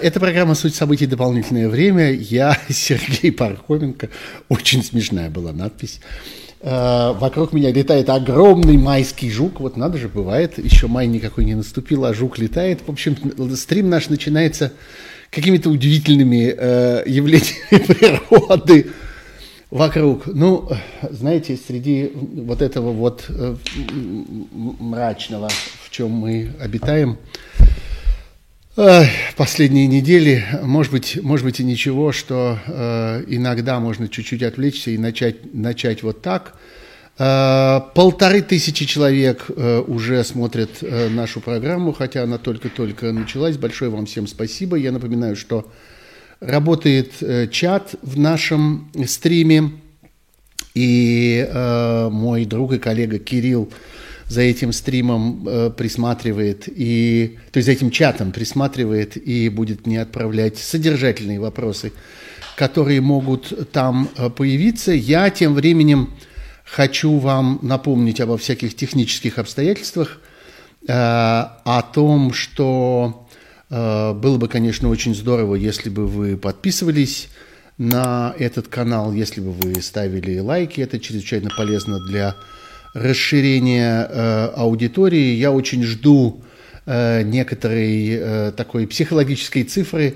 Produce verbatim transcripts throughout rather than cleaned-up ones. Это программа «Суть событий. Дополнительное время». Я, Сергей Пархоменко. Очень смешная была надпись. Вокруг меня летает огромный майский жук. Вот надо же, бывает. Еще май никакой не наступил, а жук летает. В общем, стрим наш начинается какими-то удивительными э, явлениями природы вокруг. Ну, знаете, среди вот этого вот э, мрачного, в чем мы обитаем, последние недели, может быть, может быть и ничего, что э, иногда можно чуть-чуть отвлечься и начать, начать вот так. Э, полторы тысячи человек э, уже смотрят э, нашу программу, хотя она только-только началась. Большое вам всем спасибо. Я напоминаю, что работает э, чат в нашем стриме, и э, мой друг и коллега Кирилл за этим стримом э, присматривает, и, то есть за этим чатом присматривает и будет мне отправлять содержательные вопросы, которые могут там э, появиться. Я тем временем хочу вам напомнить обо всяких технических обстоятельствах, э, о том, что э, было бы, конечно, очень здорово, если бы вы подписывались на этот канал, если бы вы ставили лайки. Это чрезвычайно полезно для расширение э, аудитории. Я очень жду э, некоторой э, такой психологической цифры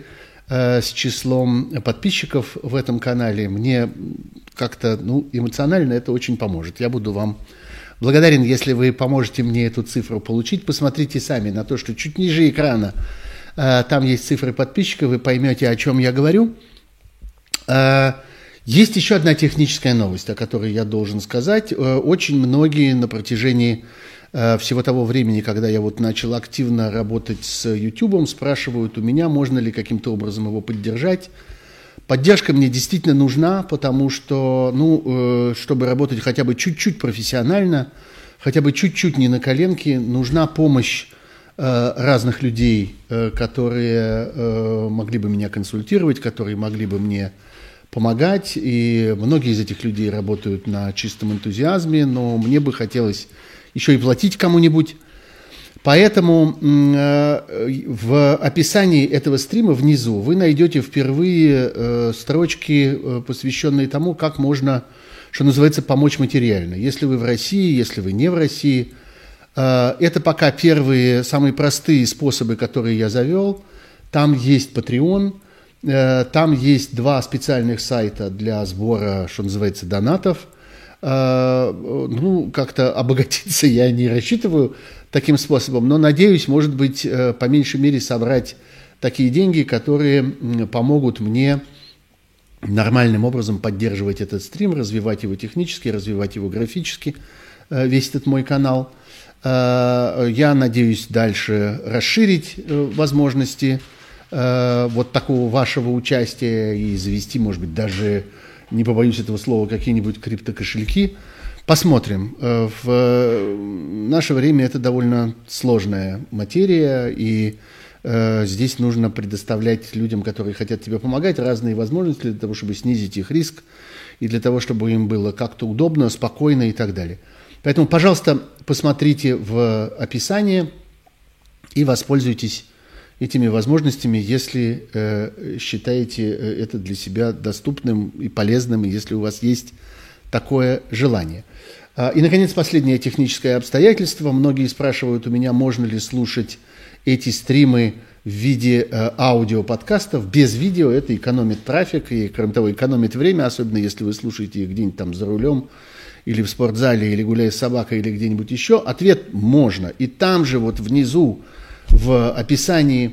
э, с числом подписчиков в этом канале. Мне как-то ну, эмоционально это очень поможет. Я буду вам благодарен, если вы поможете мне эту цифру получить. Посмотрите сами на то, что чуть ниже экрана э, там есть цифры подписчиков, вы поймете, о чем я говорю. Э, Есть еще одна техническая новость, о которой я должен сказать. Очень многие на протяжении всего того времени, когда я вот начал активно работать с YouTube, спрашивают у меня, можно ли каким-то образом его поддержать. Поддержка мне действительно нужна, потому что, ну, чтобы работать хотя бы чуть-чуть профессионально, хотя бы чуть-чуть не на коленке, нужна помощь разных людей, которые могли бы меня консультировать, которые могли бы мне помогать, и многие из этих людей работают на чистом энтузиазме, но мне бы хотелось еще и платить кому-нибудь. Поэтому э, в описании этого стрима внизу вы найдете впервые э, строчки, э, посвященные тому, как можно, что называется, помочь материально. Если вы в России, если вы не в России. Э, это пока первые, самые простые способы, которые я завел. Там есть Patreon. Там есть два специальных сайта для сбора, что называется, донатов. Ну, как-то обогатиться я не рассчитываю таким способом, но надеюсь, может быть, по меньшей мере собрать такие деньги, которые помогут мне нормальным образом поддерживать этот стрим, развивать его технически, развивать его графически, весь этот мой канал. Я надеюсь дальше расширить возможности вот такого вашего участия и завести, может быть, даже, не побоюсь этого слова, какие-нибудь криптокошельки. Посмотрим. В наше время это довольно сложная материя, и здесь нужно предоставлять людям, которые хотят тебе помогать, разные возможности для того, чтобы снизить их риск, и для того, чтобы им было как-то удобно, спокойно и так далее. Поэтому, пожалуйста, посмотрите в описании и воспользуйтесь этими возможностями, если э, считаете это для себя доступным и полезным, если у вас есть такое желание. А, и, наконец, последнее техническое обстоятельство. Многие спрашивают у меня, можно ли слушать эти стримы в виде э, аудиоподкастов без видео. Это экономит трафик и, кроме того, экономит время, особенно если вы слушаете их где-нибудь там за рулем, или в спортзале, или гуляя с собакой, или где-нибудь еще. Ответ – можно. И там же вот внизу, в описании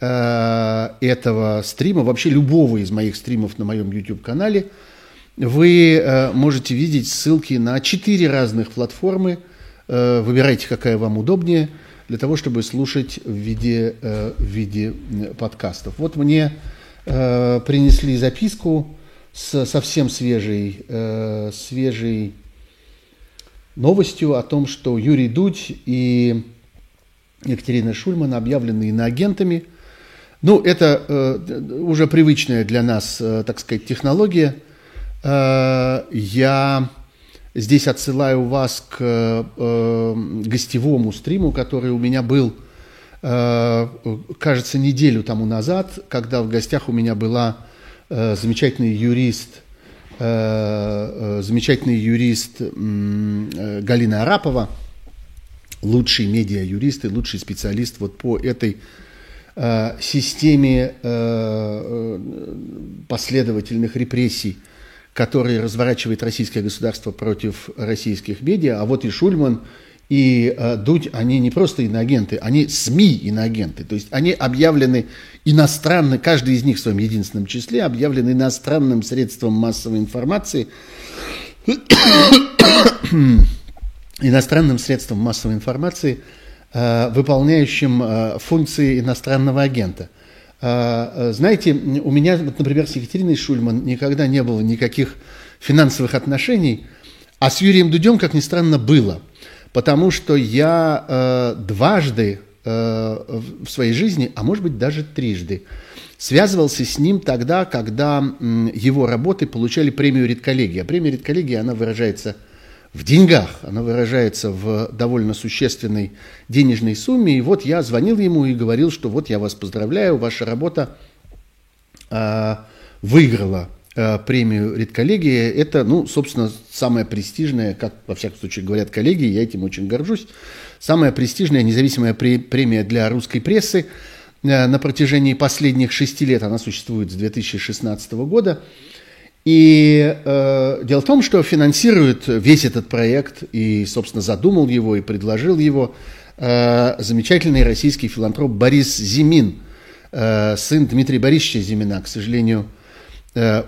э, этого стрима, вообще любого из моих стримов на моем YouTube-канале, вы э, можете видеть ссылки на четыре разных платформы. Э, выбирайте, какая вам удобнее, для того, чтобы слушать в виде, э, в виде подкастов. Вот мне э, принесли записку с совсем свежей, э, свежей новостью о том, что Юрий Дудь и Екатерина Шульман объявлены иноагентами. Ну, это э, уже привычная для нас, э, так сказать, технология. Э, я здесь отсылаю вас к э, гостевому стриму, который у меня был кажется, неделю тому назад, когда в гостях у меня была замечательный юрист, замечательный юрист Галина Арапова, лучший медиа-юрист и лучший специалист вот по этой системе последовательных репрессий, которые разворачивает российское государство против российских медиа. А вот и Шульман, и э, Дудь, они не просто иноагенты, они СМИ иноагенты. То есть они объявлены иностранным, каждый из них в своем единственном числе объявлен иностранным средством массовой информации. Иностранным средством массовой информации, э, выполняющим э, функции иностранного агента. Э, э, знаете, у меня, вот, например, с Екатериной Шульман никогда не было никаких финансовых отношений, а с Юрием Дудем, как ни странно, было. Потому что я э, дважды э, в своей жизни, а может быть даже трижды, связывался с ним тогда, когда э, его работы получали премию «Редколлегия». Премия «Редколлегия», она выражается в деньгах, она выражается в довольно существенной денежной сумме. И вот я звонил ему и говорил, что вот я вас поздравляю, ваша работа э, выиграла премию «Редколлегия». Это, ну, собственно, самая престижная, как, во всяком случае, говорят коллеги, я этим очень горжусь, самая престижная независимая премия для русской прессы на протяжении последних шести лет. Она существует с две тысячи шестнадцатого года. И э, дело в том, что финансирует весь этот проект и, собственно, задумал его и предложил его э, замечательный российский филантроп Борис Зимин, э, сын Дмитрия Борисовича Зимина, к сожалению,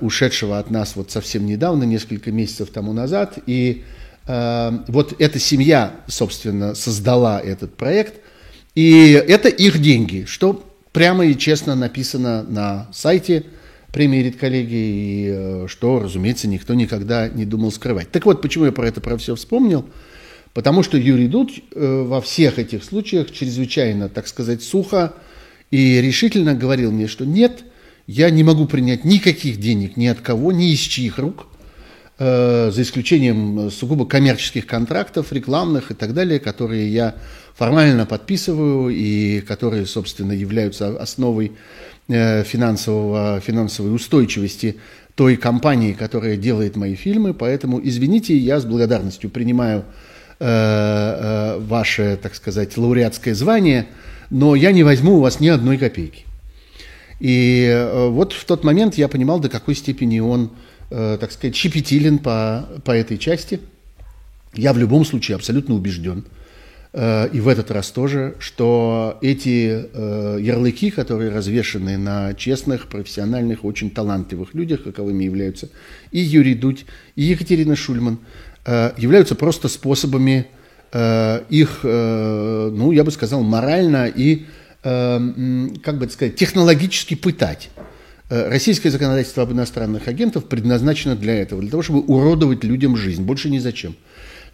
ушедшего от нас вот совсем недавно, несколько месяцев тому назад. И э, вот эта семья, собственно, создала этот проект. И это их деньги, что прямо и честно написано на сайте премии «Редколлегии», и что, разумеется, никто никогда не думал скрывать. Так вот, почему я про это, про все вспомнил? Потому что Юрий Дудь э, во всех этих случаях чрезвычайно, так сказать, сухо и решительно говорил мне, что нет, я не могу принять никаких денег ни от кого, ни из чьих рук, э, за исключением сугубо коммерческих контрактов, рекламных и так далее, которые я формально подписываю и которые, собственно, являются основой э, финансового, финансовой устойчивости той компании, которая делает мои фильмы. Поэтому, извините, я с благодарностью принимаю э, э, ваше, так сказать, лауреатское звание, но я не возьму у вас ни одной копейки. И вот в тот момент я понимал, до какой степени он, так сказать, щепетилен по, по этой части. Я в любом случае абсолютно убежден, и в этот раз тоже, что эти ярлыки, которые развешаны на честных, профессиональных, очень талантливых людях, каковыми являются и Юрий Дудь, и Екатерина Шульман, являются просто способами их, ну, я бы сказал, морально и, как бы это сказать, технологически пытать. Российское законодательство об иностранных агентах предназначено для этого, для того, чтобы уродовать людям жизнь, больше ни зачем.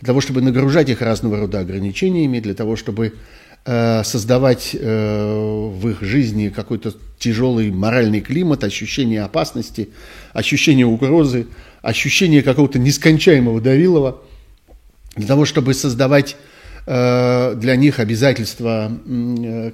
Для того, чтобы нагружать их разного рода ограничениями, для того, чтобы э, создавать э, в их жизни какой-то тяжелый моральный климат, ощущение опасности, ощущение угрозы, ощущение какого-то нескончаемого давилова, для того, чтобы создавать для них обязательства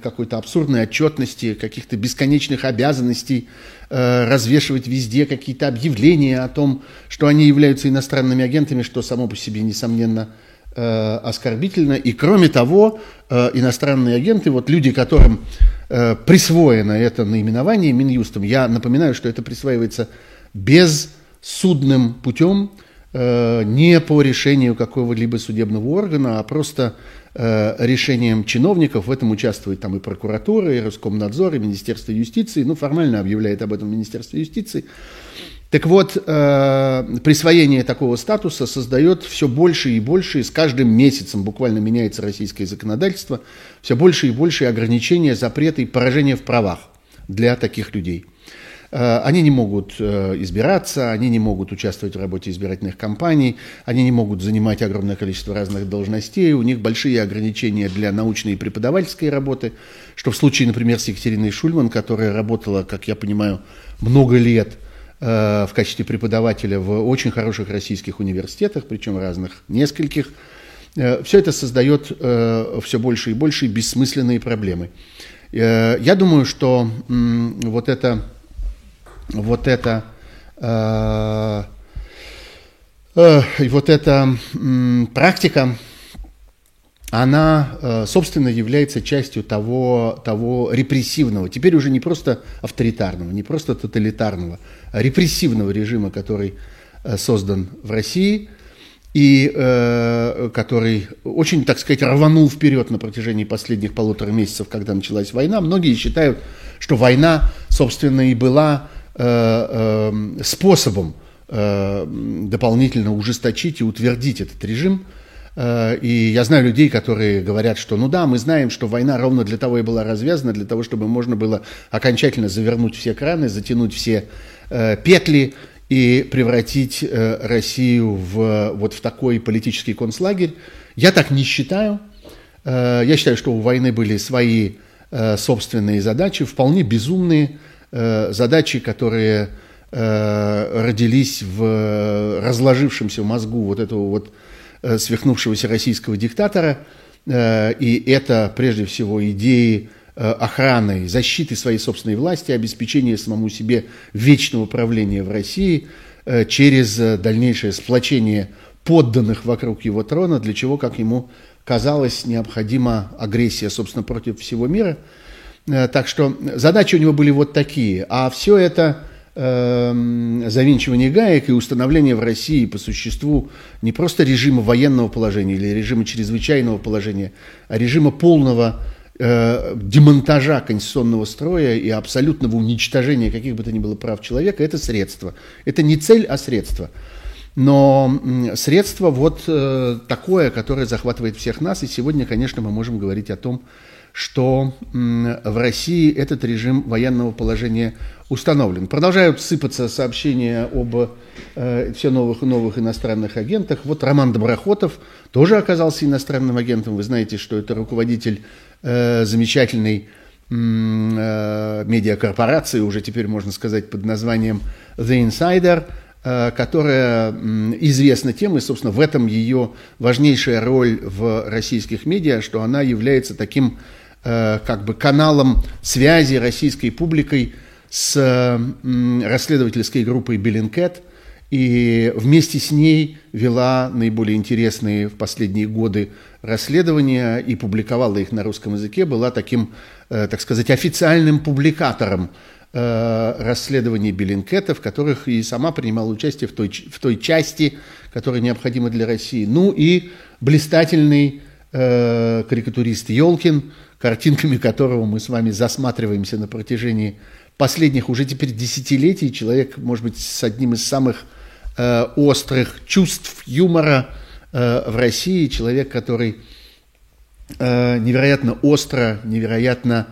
какой-то абсурдной отчетности, каких-то бесконечных обязанностей, развешивать везде какие-то объявления о том, что они являются иностранными агентами, что само по себе, несомненно, оскорбительно. И кроме того, иностранные агенты, вот люди, которым присвоено это наименование Минюстом, я напоминаю, что это присваивается безсудным путем, не по решению какого-либо судебного органа, а просто э, решением чиновников. В этом участвует там и прокуратура, и Роскомнадзор, и Министерство юстиции. Ну, формально объявляет об этом Министерство юстиции. Так вот, э, присвоение такого статуса создает все больше и больше, и с каждым месяцем буквально меняется российское законодательство, все больше и больше ограничения, запреты и поражения в правах для таких людей. Они не могут избираться, они не могут участвовать в работе избирательных кампаний, они не могут занимать огромное количество разных должностей, у них большие ограничения для научной и преподавательской работы, что в случае, например, с Екатериной Шульман, которая работала, как я понимаю, много лет э, в качестве преподавателя в очень хороших российских университетах, причем разных, нескольких, Все это создает все больше и больше бессмысленные проблемы. Я думаю, что вот это, вот это, вот эта практика, она, собственно, является частью того, того репрессивного, теперь уже не просто авторитарного, не просто тоталитарного, а репрессивного режима, который создан в России и э, который очень, так сказать, рванул вперед на протяжении последних полутора месяцев, когда началась война. Многие считают, что война, собственно, и была э, э, способом э, дополнительно ужесточить и утвердить этот режим. И я знаю людей, которые говорят, что ну да, мы знаем, что война ровно для того и была развязана, для того, чтобы можно было окончательно завернуть все краны, затянуть все э, петли и превратить э, Россию в, вот в такой политический концлагерь. Я так не считаю. Э, я считаю, что у войны были свои э, собственные задачи, вполне безумные э, задачи, которые э, родились в разложившемся мозгу вот этого вот свихнувшегося российского диктатора, и это, прежде всего, идеи охраны, защиты своей собственной власти, обеспечения самому себе вечного правления в России через дальнейшее сплочение подданных вокруг его трона, для чего, как ему казалось, необходима агрессия, собственно, против всего мира. Так что задачи у него были вот такие, а все это... завинчивание гаек и установление в России по существу не просто режима военного положения или режима чрезвычайного положения, а режима полного э, демонтажа конституционного строя и абсолютного уничтожения каких бы то ни было прав человека, это средство. Это не цель, а средство. Но средство вот э, такое, которое захватывает всех нас. И сегодня, конечно, мы можем говорить о том, что в России этот режим военного положения установлен. Продолжают сыпаться сообщения об э, все новых и новых иностранных агентах. Вот Роман Доброхотов тоже оказался иностранным агентом. Вы знаете, что это руководитель э, замечательной э, медиакорпорации, уже теперь можно сказать под названием «The Insider», которая известна тем, и, собственно, в этом ее важнейшая роль в российских медиа, что она является таким как бы каналом связи российской публикой с расследовательской группой Bellingcat, и вместе с ней вела наиболее интересные в последние годы расследования и публиковала их на русском языке, была таким, так сказать, официальным публикатором расследований Bellingcat, в которых и сама принимала участие в той, в той части, которая необходима для России. Ну и блистательный э, карикатурист Ёлкин, картинками которого мы с вами засматриваемся на протяжении последних уже теперь десятилетий. Человек, может быть, с одним из самых э, острых чувств юмора э, в России. Человек, который э, невероятно остро, невероятно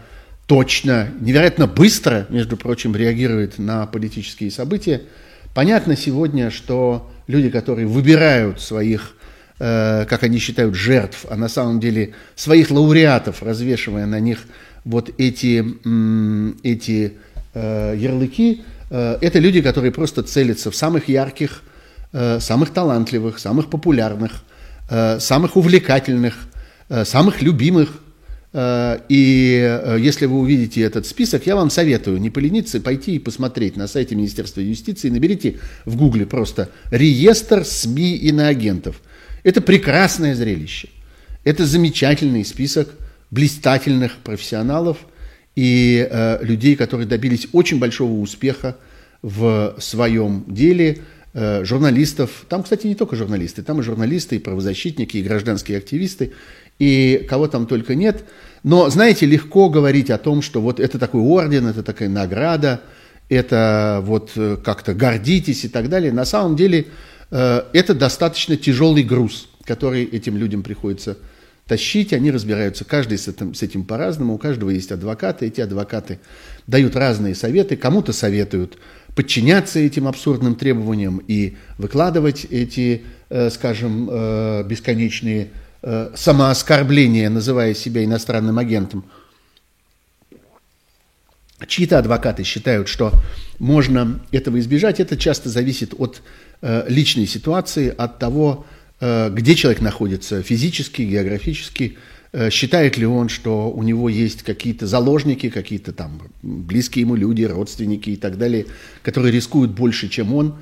точно, невероятно быстро, между прочим, реагирует на политические события. Понятно сегодня, что люди, которые выбирают своих, э, как они считают, жертв, а на самом деле своих лауреатов, развешивая на них вот эти, м- эти э, ярлыки, э, это люди, которые просто целятся в самых ярких, э, самых талантливых, самых популярных, э, самых увлекательных, э, самых любимых. И если вы увидите этот список, я вам советую не полениться, пойти и посмотреть на сайте Министерства юстиции, наберите в Гугле просто «Реестр СМИ иноагентов». Это прекрасное зрелище. Это замечательный список блистательных профессионалов и э, людей, которые добились очень большого успеха в своем деле, э, журналистов. Там, кстати, не только журналисты, там и журналисты, и правозащитники, и гражданские активисты, и кого там только нет. Но, знаете, легко говорить о том, что вот это такой орден, это такая награда, это вот как-то гордитесь и так далее. На самом деле э, это достаточно тяжелый груз, который этим людям приходится тащить. Они разбираются, каждый с этим, с этим по-разному, у каждого есть адвокаты, эти адвокаты дают разные советы, кому-то советуют подчиняться этим абсурдным требованиям и выкладывать эти, э, скажем, э, бесконечные самооскорбление, называя себя иностранным агентом. Чьи-то адвокаты считают, что можно этого избежать. Это часто зависит от э, личной ситуации, от того, где человек находится физически, географически, считает ли он, что у него есть какие-то заложники, какие-то там близкие ему люди, родственники и так далее, которые рискуют больше, чем он.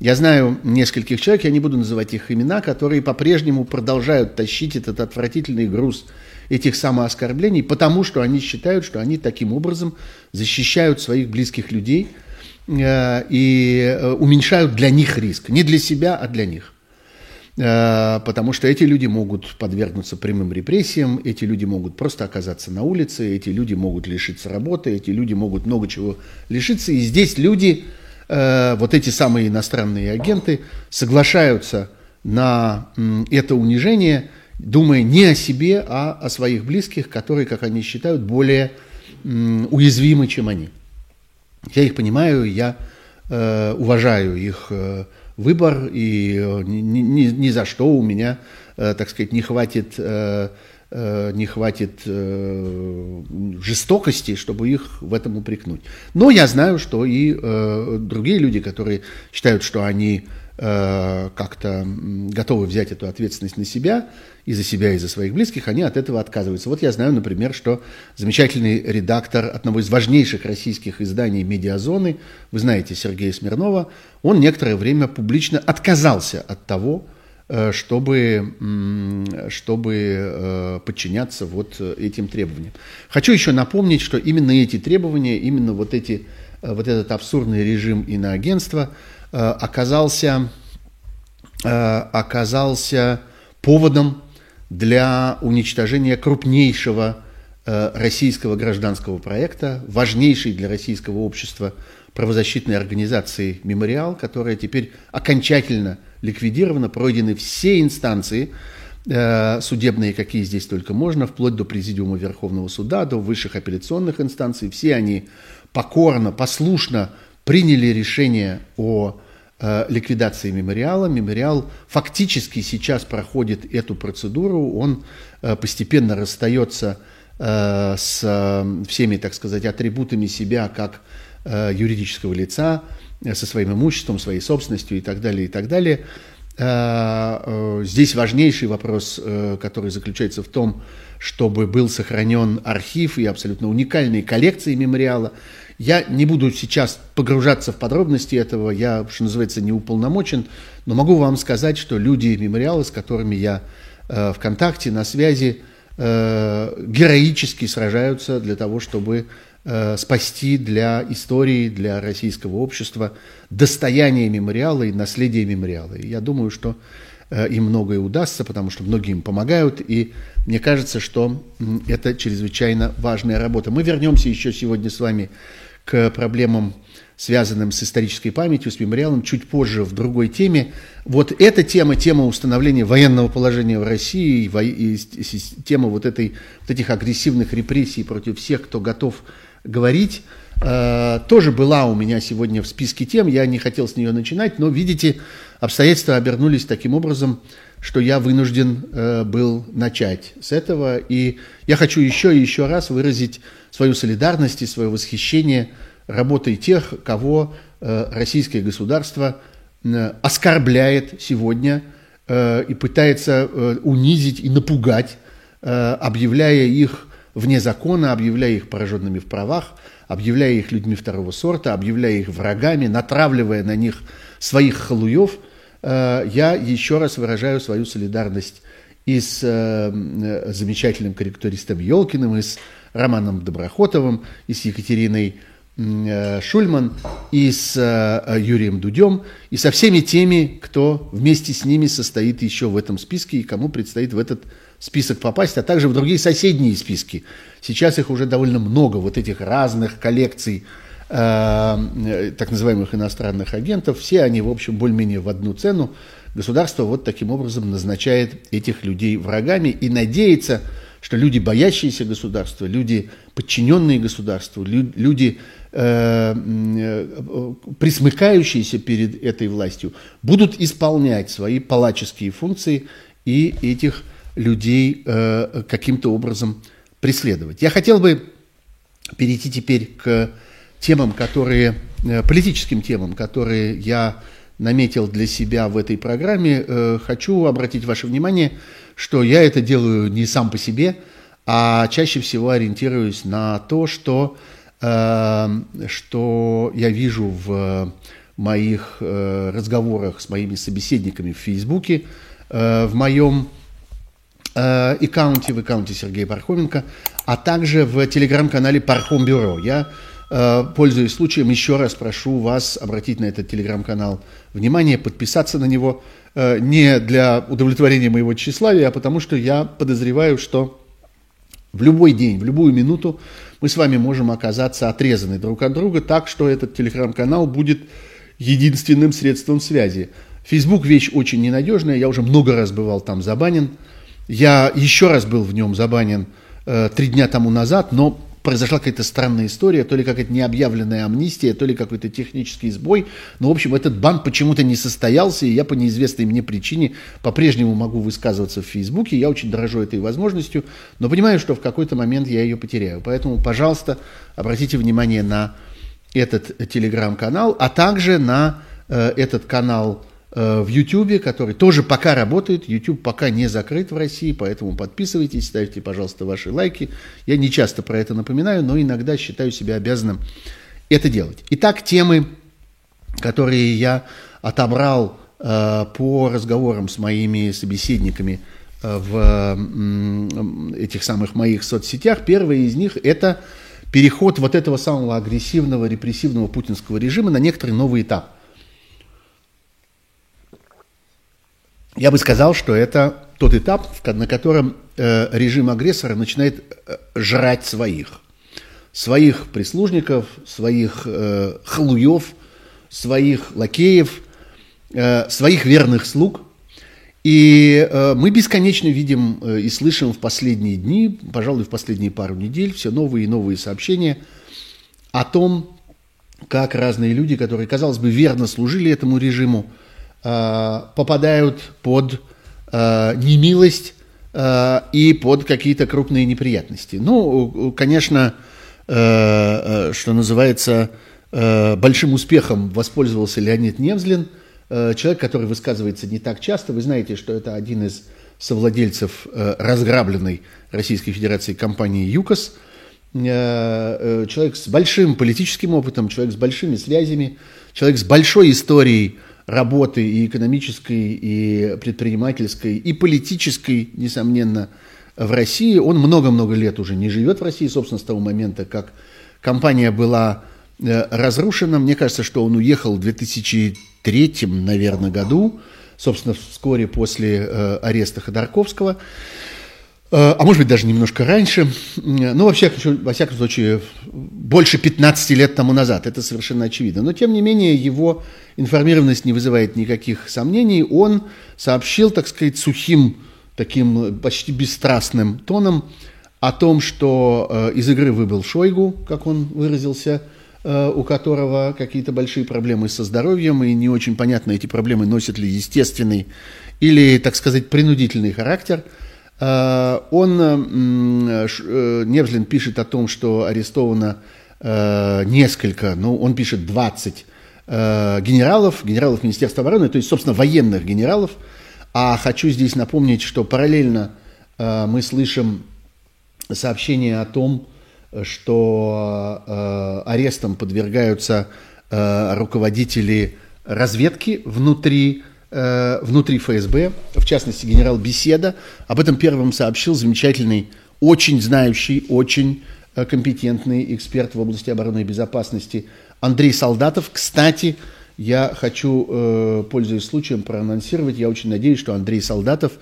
Я знаю нескольких человек, я не буду называть их имена, которые по-прежнему продолжают тащить этот отвратительный груз этих самооскорблений, потому что они считают, что они таким образом защищают своих близких людей и уменьшают для них риск. Не для себя, а для них. Потому что эти люди могут подвергнуться прямым репрессиям, эти люди могут просто оказаться на улице, эти люди могут лишиться работы, эти люди могут много чего лишиться. И здесь люди, вот эти самые иностранные агенты, соглашаются на это унижение, думая не о себе, а о своих близких, которые, как они считают, более уязвимы, чем они. Я их понимаю, я э, уважаю их э, выбор, и э, ни, ни, ни за что у меня, э, так сказать, не хватит, э, э, не хватит э, жестокости, чтобы их в этом упрекнуть. Но я знаю, что и э, другие люди, которые считают, что они э, как-то готовы взять эту ответственность на себя, и за себя, и за своих близких, они от этого отказываются. Вот я знаю, например, что замечательный редактор одного из важнейших российских изданий «Медиазоны», вы знаете, Сергея Смирнова, он некоторое время публично отказался от того, чтобы, чтобы подчиняться вот этим требованиям. Хочу еще напомнить, что именно эти требования, именно вот, эти, вот этот абсурдный режим иноагентства оказался, оказался поводом для уничтожения крупнейшего э, российского гражданского проекта, важнейшей для российского общества правозащитной организации «Мемориал», которая теперь окончательно ликвидирована, пройдены все инстанции э, судебные, какие здесь только можно, вплоть до Президиума Верховного Суда, до высших апелляционных инстанций. Все они покорно, послушно приняли решение о ликвидации «Мемориала». «Мемориал» фактически сейчас проходит эту процедуру, он постепенно расстается с всеми, так сказать, атрибутами себя как юридического лица, со своим имуществом, своей собственностью и так далее, и так далее. Здесь важнейший вопрос, который заключается в том, чтобы был сохранен архив и абсолютно уникальные коллекции «Мемориала». Я не буду сейчас погружаться в подробности этого, я, что называется, не уполномочен, но могу вам сказать, что люди «Мемориала», с которыми я э, в контакте, на связи, э, героически сражаются для того, чтобы э, спасти для истории, для российского общества достояние «Мемориала» и наследие «Мемориала». И я думаю, что э, им многое удастся, потому что многие им помогают, и мне кажется, что э, это чрезвычайно важная работа. Мы вернемся еще сегодня с вами к проблемам, связанным с исторической памятью, с «Мемориалом», чуть позже в другой теме. Вот эта тема, тема установления военного положения в России, и тема вот, этой, вот этих агрессивных репрессий против всех, кто готов говорить, э, тоже была у меня сегодня в списке тем, я не хотел с нее начинать, но, видите, обстоятельства обернулись таким образом, что я вынужден э, был начать с этого. И я хочу еще и еще раз выразить свою солидарность и свое восхищение работой тех, кого э, российское государство э, оскорбляет сегодня э, и пытается э, унизить и напугать, э, объявляя их вне закона, объявляя их пораженными в правах, объявляя их людьми второго сорта, объявляя их врагами, натравливая на них своих халуев. Я еще раз выражаю свою солидарность и с замечательным корректуристом Ёлкиным, и с Романом Доброхотовым, и с Екатериной Шульман, и с Юрием Дудем, и со всеми теми, кто вместе с ними состоит еще в этом списке, и кому предстоит в этот список попасть, а также в другие соседние списки. Сейчас их уже довольно много, вот этих разных коллекций, так называемых иностранных агентов, все они, в общем, более-менее в одну цену. Государство вот таким образом назначает этих людей врагами и надеется, что люди, боящиеся государства, люди, подчиненные государству, люди, э, присмыкающиеся перед этой властью, будут исполнять свои палаческие функции и этих людей э, каким-то образом преследовать. Я хотел бы перейти теперь к темам, которые, политическим темам, которые я наметил для себя в этой программе, э, хочу обратить ваше внимание, что я это делаю не сам по себе, а чаще всего ориентируюсь на то, что, э, что я вижу в моих э, разговорах с моими собеседниками в Фейсбуке, э, в моем э, аккаунте, в аккаунте Сергея Пархоменко, а также в телеграм-канале Пархомбюро. Я, э, пользуясь случаем, еще раз прошу вас обратить на этот телеграм-канал внимание, подписаться на него э, не для удовлетворения моего тщеславия, а потому что я подозреваю, что в любой день, в любую минуту мы с вами можем оказаться отрезаны друг от друга так, что этот телеграм-канал будет единственным средством связи. Facebook вещь очень ненадежная, я уже много раз бывал там забанен. Я еще раз был в нем забанен э, три дня тому назад, но произошла какая-то странная история, то ли какая-то необъявленная амнистия, то ли какой-то технический сбой. Но, в общем, этот бан почему-то не состоялся, и я по неизвестной мне причине по-прежнему могу высказываться в Фейсбуке. Я очень дорожу этой возможностью, но понимаю, что в какой-то момент я ее потеряю. Поэтому, пожалуйста, обратите внимание на этот телеграм-канал, а также на э, этот канал э, в YouTube, который тоже пока работает. YouTube пока не закрыт в России, поэтому подписывайтесь, ставьте, пожалуйста, ваши лайки. Я не часто про это напоминаю, но иногда считаю себя обязанным это делать. Итак, темы, которые я отобрал э, по разговорам с моими собеседниками э, в э, этих самых моих соцсетях. Первая из них – это переход вот этого самого агрессивного, репрессивного путинского режима на некоторый новый этап. Я бы сказал, что это тот этап, на котором э, режим агрессора начинает жрать своих. Своих прислужников, своих э, халуев, своих лакеев, э, своих верных слуг. И э, мы бесконечно видим э, и слышим в последние дни, пожалуй, в последние пару недель, все новые и новые сообщения о том, как разные люди, которые, казалось бы, верно служили этому режиму, э, попадают под э, немилость э, и под какие-то крупные неприятности. Ну, конечно, э, э, что называется, э, большим успехом воспользовался Леонид Невзлин, человек, который высказывается не так часто. Вы знаете, что это один из совладельцев разграбленной Российской Федерации компании «ЮКОС». Человек с большим политическим опытом, человек с большими связями, человек с большой историей работы и экономической, и предпринимательской, и политической, несомненно, в России. Он много-много лет уже не живет в России, собственно, с того момента, как компания была разрушена. Мне кажется, что он уехал в две тысячи третьем, наверное, году, собственно, вскоре после э, ареста Ходорковского, э, а может быть, даже немножко раньше, ну, вообще, во всяком случае, больше пятнадцати лет тому назад, это совершенно очевидно. Но, тем не менее, его информированность не вызывает никаких сомнений. Он сообщил, так сказать, сухим, таким почти бесстрастным тоном о том, что э, из игры выбыл Шойгу, как он выразился, у которого какие-то большие проблемы со здоровьем, и не очень понятно, эти проблемы носят ли естественный или, так сказать, принудительный характер. Он, Невзлин пишет о том, что арестовано несколько, ну, он пишет двадцать генералов, генералов Министерства обороны, то есть, собственно, военных генералов. А хочу здесь напомнить, что параллельно мы слышим сообщение о том, что э, арестам подвергаются э, руководители разведки внутри, э, внутри ФСБ, в частности, генерал Беседа. Об этом первым сообщил замечательный, очень знающий, очень э, компетентный эксперт в области обороны и безопасности Андрей Солдатов. Кстати, я хочу, э, пользуясь случаем, проанонсировать, я очень надеюсь, что Андрей Солдатов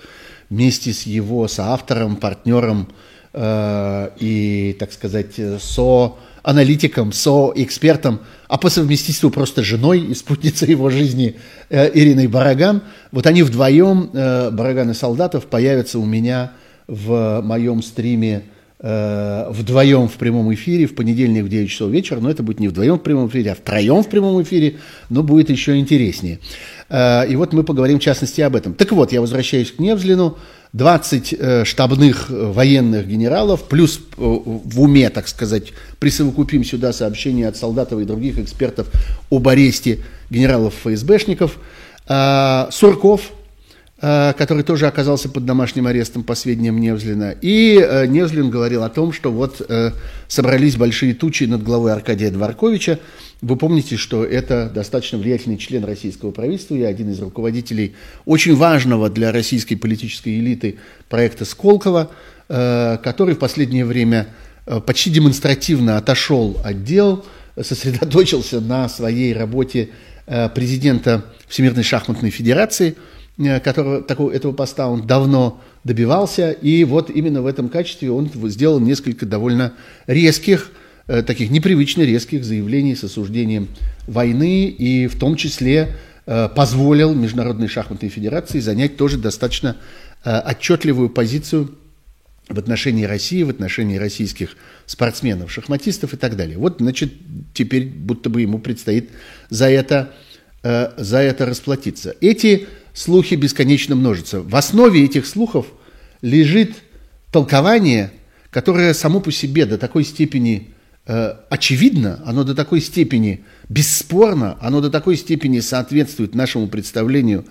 вместе с его соавтором, партнером, и, так сказать, со-аналитиком, со-экспертом, а по совместительству просто женой и спутницей его жизни Ириной Бороган. Вот они вдвоем, Бороган и Солдатов, появятся у меня в моем стриме э, вдвоем в прямом эфире в понедельник в девять часов вечера, но это будет не вдвоем в прямом эфире, а втроем в прямом эфире, но будет еще интереснее. Э, и вот мы поговорим в частности об этом. Так вот, я возвращаюсь к Невзлину. двадцать э, штабных военных генералов, плюс э, в уме, так сказать, присовокупим сюда сообщения от Солдатова и других экспертов об аресте генералов-ФСБшников, э, Сурков, который тоже оказался под домашним арестом, по сведениям Невзлина. И э, Невзлин говорил о том, что вот э, собрались большие тучи над главой Аркадия Дворковича. Вы помните, что это достаточно влиятельный член российского правительства и один из руководителей очень важного для российской политической элиты проекта Сколково, э, который в последнее время э, почти демонстративно отошел от дел, сосредоточился на своей работе э, президента Всемирной шахматной федерации, которого, такого, этого поста он давно добивался, и вот именно в этом качестве он сделал несколько довольно резких, э, таких непривычно резких заявлений с осуждением войны, и в том числе э, позволил Международной шахматной федерации занять тоже достаточно э, отчетливую позицию в отношении России, в отношении российских спортсменов, шахматистов и так далее. Вот, значит, теперь будто бы ему предстоит за это, э, за это расплатиться. Эти слухи бесконечно множатся. В основе этих слухов лежит толкование, которое само по себе до такой степени э, очевидно, оно до такой степени бесспорно, оно до такой степени соответствует нашему представлению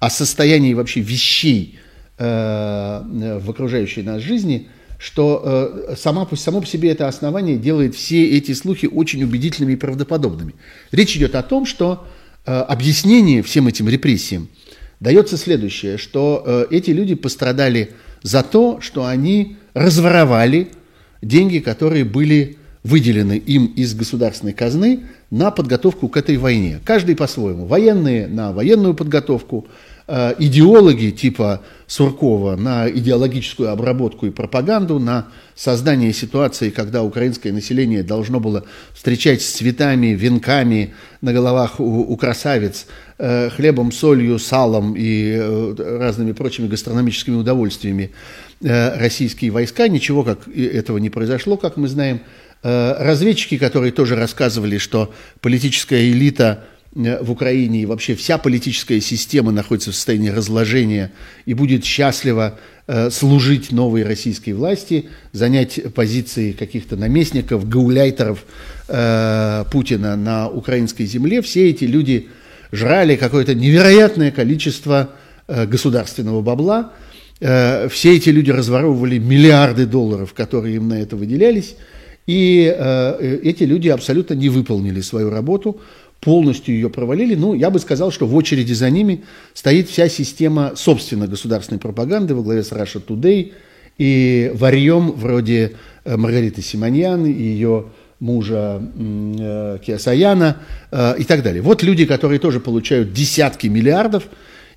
о состоянии вообще вещей э, в окружающей нас жизни, что э, сама, само по себе это основание делает все эти слухи очень убедительными и правдоподобными. Речь идет о том, что э, объяснение всем этим репрессиям дается следующее, что э, эти люди пострадали за то, что они разворовали деньги, которые были выделены им из государственной казны на подготовку к этой войне. Каждый по-своему. Военные на военную подготовку, э, идеологи типа Суркова на идеологическую обработку и пропаганду, на создание ситуации, когда украинское население должно было встречать с цветами, венками на головах у, у красавиц, хлебом, солью, салом и разными прочими гастрономическими удовольствиями российские войска. Ничего как этого не произошло, как мы знаем. Разведчики, которые тоже рассказывали, что политическая элита в Украине и вообще вся политическая система находится в состоянии разложения и будет счастливо служить новой российской власти, занять позиции каких-то наместников, гауляйтеров Путина на украинской земле. Все эти люди жрали какое-то невероятное количество э, государственного бабла. Э, все эти люди разворовывали миллиарды долларов, которые им на это выделялись. И э, эти люди абсолютно не выполнили свою работу, полностью ее провалили. Ну, я бы сказал, что в очереди за ними стоит вся система, собственно, государственной пропаганды во главе с Russia Today и варьем вроде э, Маргариты Симоньян и ее мужа э, Киосаяна э, и так далее. Вот люди, которые тоже получают десятки миллиардов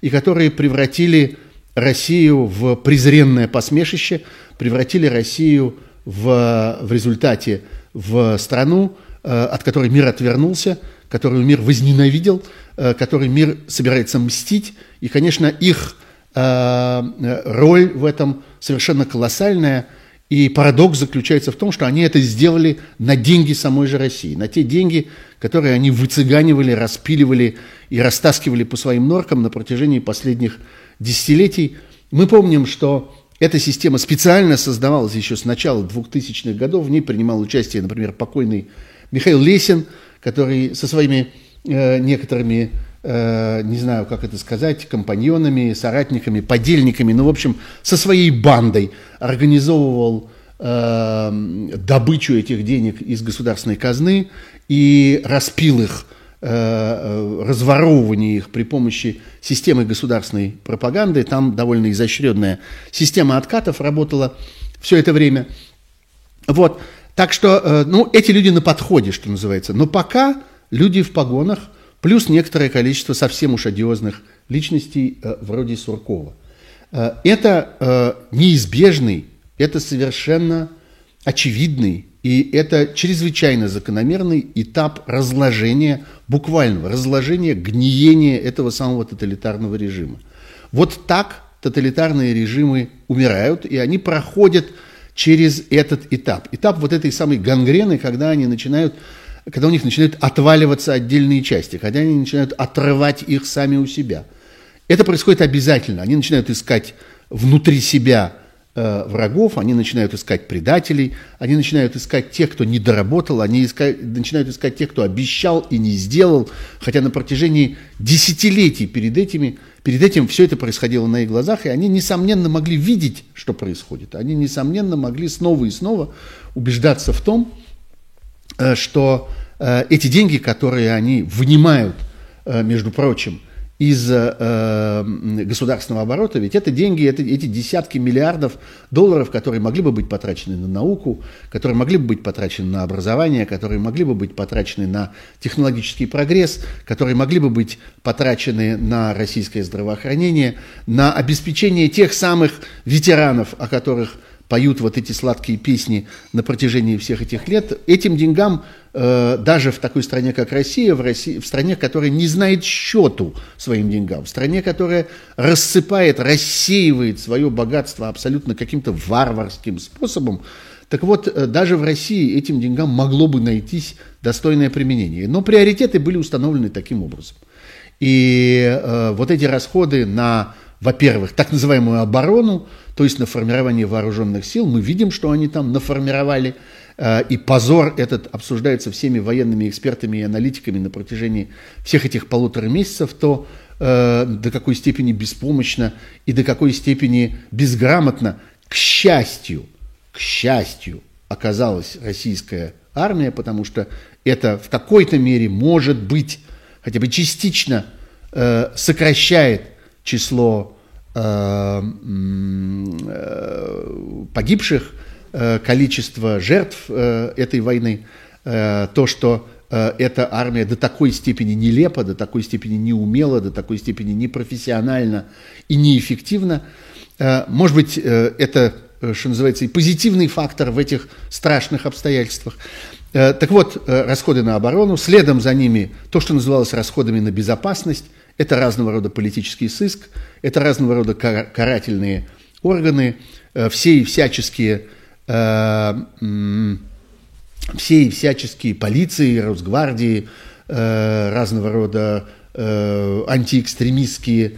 и которые превратили Россию в презренное посмешище, превратили Россию в, в результате в страну, э, от которой мир отвернулся, которую мир возненавидел, э, которой мир собирается мстить. И, конечно, их э, роль в этом совершенно колоссальная. И парадокс заключается в том, что они это сделали на деньги самой же России, на те деньги, которые они выцыганивали, распиливали и растаскивали по своим норкам на протяжении последних десятилетий. Мы помним, что эта система специально создавалась еще с начала двухтысячных годов. В ней принимал участие, например, покойный Михаил Лесин, который со своими э, некоторыми... не знаю, как это сказать, компаньонами, соратниками, подельниками, ну, в общем, со своей бандой организовывал э, добычу этих денег из государственной казны и распил их, э, разворовывание их при помощи системы государственной пропаганды. Там довольно изощренная система откатов работала все это время. Вот. Так что, э, ну, эти люди на подходе, что называется. Но пока люди в погонах, плюс некоторое количество совсем уж одиозных личностей э, вроде Суркова. Э, это э, неизбежный, это совершенно очевидный и это чрезвычайно закономерный этап разложения, буквального разложения, гниения этого самого тоталитарного режима. Вот так тоталитарные режимы умирают, и они проходят через этот этап. Этап вот этой самой гангрены, когда они начинают, когда у них начинают отваливаться отдельные части, когда они начинают отрывать их сами у себя. Это происходит обязательно. Они начинают искать внутри себя э, врагов, они начинают искать предателей, они начинают искать тех, кто не доработал, они иска... начинают искать тех, кто обещал и не сделал, хотя на протяжении десятилетий перед этими Перед этим все это происходило на их глазах, и они, несомненно, могли видеть, что происходит. Они, несомненно, могли снова и снова убеждаться в том, что эти деньги, которые они вынимают, между прочим, из государственного оборота, ведь это деньги, это, эти десятки миллиардов долларов, которые могли бы быть потрачены на науку, которые могли бы быть потрачены на образование, которые могли бы быть потрачены на технологический прогресс, которые могли бы быть потрачены на российское здравоохранение, на обеспечение тех самых ветеранов, о которых поют вот эти сладкие песни на протяжении всех этих лет. Этим деньгам даже в такой стране, как Россия, в, России, в стране, которая не знает счету своим деньгам, в стране, которая рассыпает, рассеивает свое богатство абсолютно каким-то варварским способом, так вот, даже в России этим деньгам могло бы найтись достойное применение. Но приоритеты были установлены таким образом. И э, вот эти расходы на, во-первых, так называемую оборону, то есть на формирование вооруженных сил, мы видим, что они там наформировали, и позор этот обсуждается всеми военными экспертами и аналитиками на протяжении всех этих полутора месяцев, то э, до какой степени беспомощно и до какой степени безграмотно, к счастью, к счастью, оказалась российская армия, потому что это в какой-то мере, может быть, хотя бы частично э, сокращает число э, э, погибших, количество жертв э, этой войны, э, то, что э, эта армия до такой степени нелепа, до такой степени неумела, до такой степени непрофессиональна и неэффективна. Э, может быть, э, это, что называется, и позитивный фактор в этих страшных обстоятельствах. Э, так вот, э, расходы на оборону, следом за ними то, что называлось расходами на безопасность, это разного рода политический сыск, это разного рода кар- карательные органы, э, все и всяческие все и всяческие полиции, Росгвардии, разного рода антиэкстремистские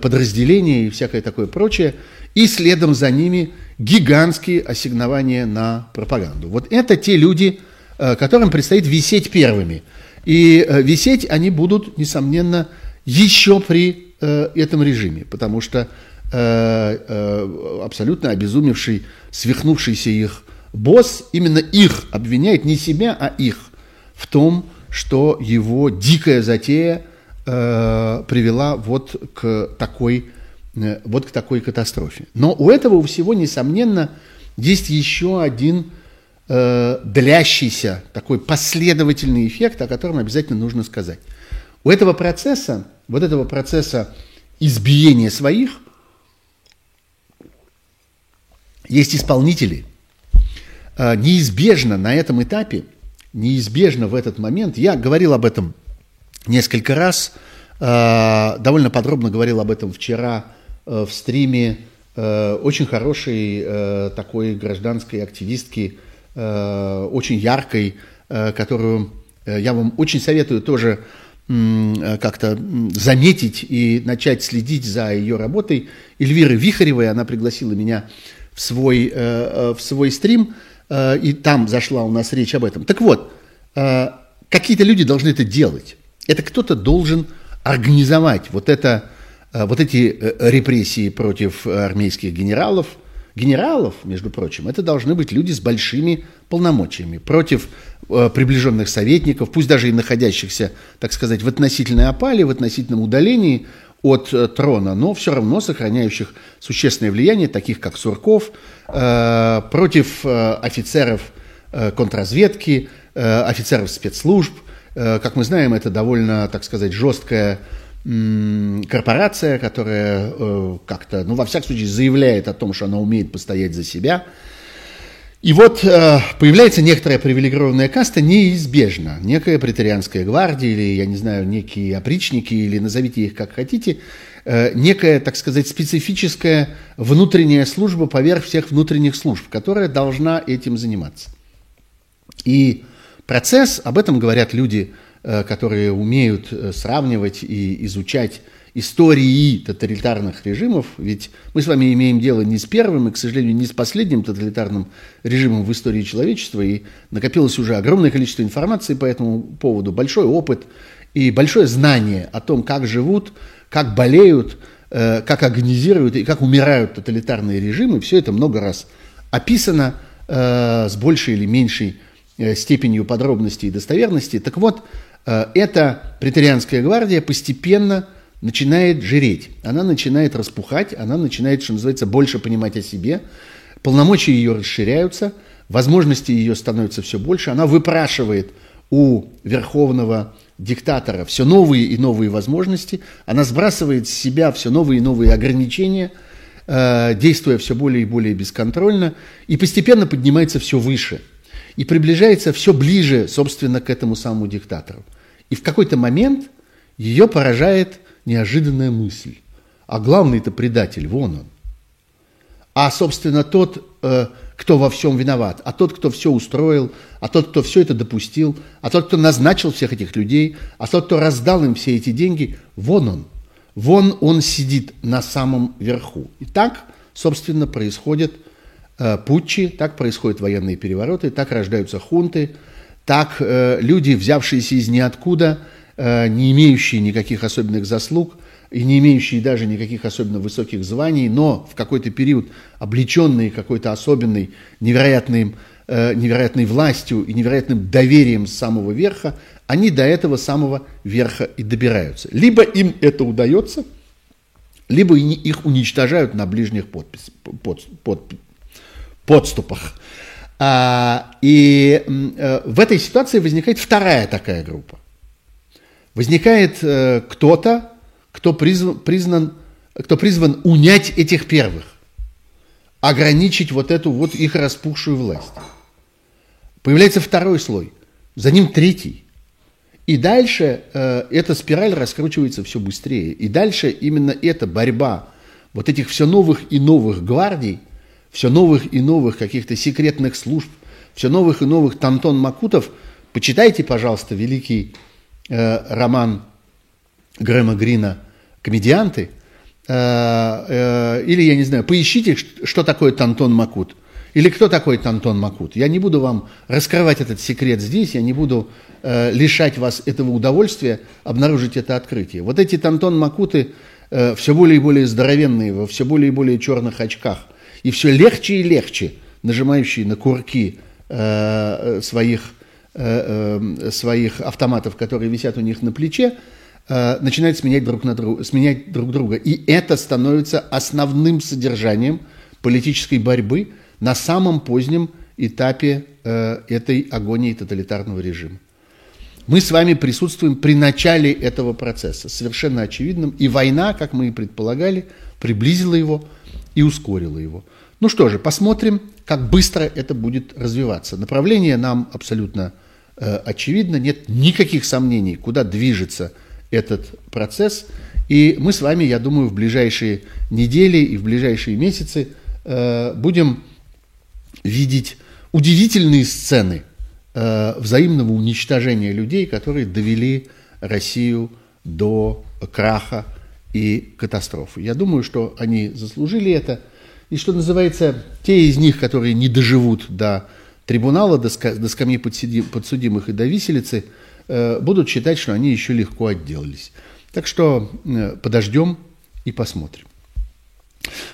подразделения и всякое такое прочее, и следом за ними гигантские ассигнования на пропаганду. Вот это те люди, которым предстоит висеть первыми. И висеть они будут, несомненно, еще при этом режиме, потому что абсолютно обезумевший, свихнувшийся их босс, именно их обвиняет, не себя, а их, в том, что его дикая затея э, привела вот к такой, э, вот к такой катастрофе. Но у этого всего, несомненно, есть еще один э, длящийся, такой последовательный эффект, о котором обязательно нужно сказать. У этого процесса, вот этого процесса избиения своих, есть исполнители. Неизбежно на этом этапе, неизбежно в этот момент, я говорил об этом несколько раз, довольно подробно говорил об этом вчера в стриме очень хорошей такой гражданской активистки, очень яркой, которую я вам очень советую тоже как-то заметить и начать следить за ее работой, Эльвиры Вихаревой. Она пригласила меня в свой, э, в свой стрим, э, и там зашла у нас речь об этом. Так вот, э, какие-то люди должны это делать. Это кто-то должен организовать вот, это, э, вот эти э, репрессии против армейских генералов. Генералов, между прочим, это должны быть люди с большими полномочиями против э, приближенных советников, пусть даже и находящихся, так сказать, в относительной опале, в относительном удалении от трона, но все равно сохраняющих существенное влияние, таких как Сурков, э, против э, офицеров э, контрразведки, э, офицеров спецслужб. Э, как мы знаем, это довольно, так сказать, жесткая м- корпорация, которая э, как-то, ну, во всяком случае, заявляет о том, что она умеет постоять за себя. И вот э, появляется некоторая привилегированная каста неизбежно. Некая преторианская гвардия или, я не знаю, некие опричники, или назовите их как хотите. Э, некая, так сказать, специфическая внутренняя служба поверх всех внутренних служб, которая должна этим заниматься. И процесс, об этом говорят люди, э, которые умеют сравнивать и изучать истории тоталитарных режимов, ведь мы с вами имеем дело не с первым и, к сожалению, не с последним тоталитарным режимом в истории человечества, и накопилось уже огромное количество информации по этому поводу, большой опыт и большое знание о том, как живут, как болеют, э, как агонизируют и как умирают тоталитарные режимы. Все это много раз описано э, с большей или меньшей э, степенью подробности и достоверности. Так вот, э, эта преторианская гвардия постепенно начинает жиреть, она начинает распухать, она начинает, что называется, больше понимать о себе, полномочия ее расширяются, возможности ее становятся все больше, она выпрашивает у верховного диктатора все новые и новые возможности, она сбрасывает с себя все новые и новые ограничения, э, действуя все более и более бесконтрольно, и постепенно поднимается все выше, и приближается все ближе, собственно, к этому самому диктатору. И в какой-то момент ее поражает неожиданная мысль. А главный-то предатель, вон он. А, собственно, тот, э, кто во всем виноват, а тот, кто все устроил, а тот, кто все это допустил, а тот, кто назначил всех этих людей, а тот, кто раздал им все эти деньги, вон он. Вон он сидит на самом верху. И так, собственно, происходят э, путчи, так происходят военные перевороты, так рождаются хунты, так э, люди, взявшиеся из ниоткуда, не имеющие никаких особенных заслуг и не имеющие даже никаких особенно высоких званий, но в какой-то период облеченные какой-то особенной невероятной, э, невероятной властью и невероятным доверием с самого верха, они до этого самого верха и добираются. Либо им это удается, либо их уничтожают на ближних подпис, под, под, подступах. А, и э, в этой ситуации возникает вторая такая группа. Возникает э, кто-то, кто призв, признан, кто призван унять этих первых, ограничить вот эту вот их распухшую власть. Появляется второй слой, за ним третий. И дальше э, эта спираль раскручивается все быстрее. И дальше именно эта борьба вот этих все новых и новых гвардий, все новых и новых каких-то секретных служб, все новых и новых Тантон Макутов. Почитайте, пожалуйста, великий роман Грэма Грина «Комедианты», или, я не знаю, поищите, что такое Тантон Макут, или кто такой Тантон Макут. Я не буду вам раскрывать этот секрет здесь, я не буду лишать вас этого удовольствия обнаружить это открытие. Вот эти Тантон Макуты все более и более здоровенные, во все более и более черных очках, и все легче и легче нажимающие на курки своих своих автоматов, которые висят у них на плече, начинают сменять друг, на друг, сменять друг друга. И это становится основным содержанием политической борьбы на самом позднем этапе этой агонии тоталитарного режима. Мы с вами присутствуем при начале этого процесса, совершенно очевидным, и война, как мы и предполагали, приблизила его и ускорила его. Ну что же, посмотрим, как быстро это будет развиваться. Направление нам абсолютно э, очевидно, нет никаких сомнений, куда движется этот процесс. И мы с вами, я думаю, в ближайшие недели и в ближайшие месяцы э, будем видеть удивительные сцены э, взаимного уничтожения людей, которые довели Россию до краха и катастрофы. Я думаю, что они заслужили это. И что называется, те из них, которые не доживут до трибунала, до скамьи подсудимых и до виселицы, будут считать, что они еще легко отделались. Так что подождем и посмотрим.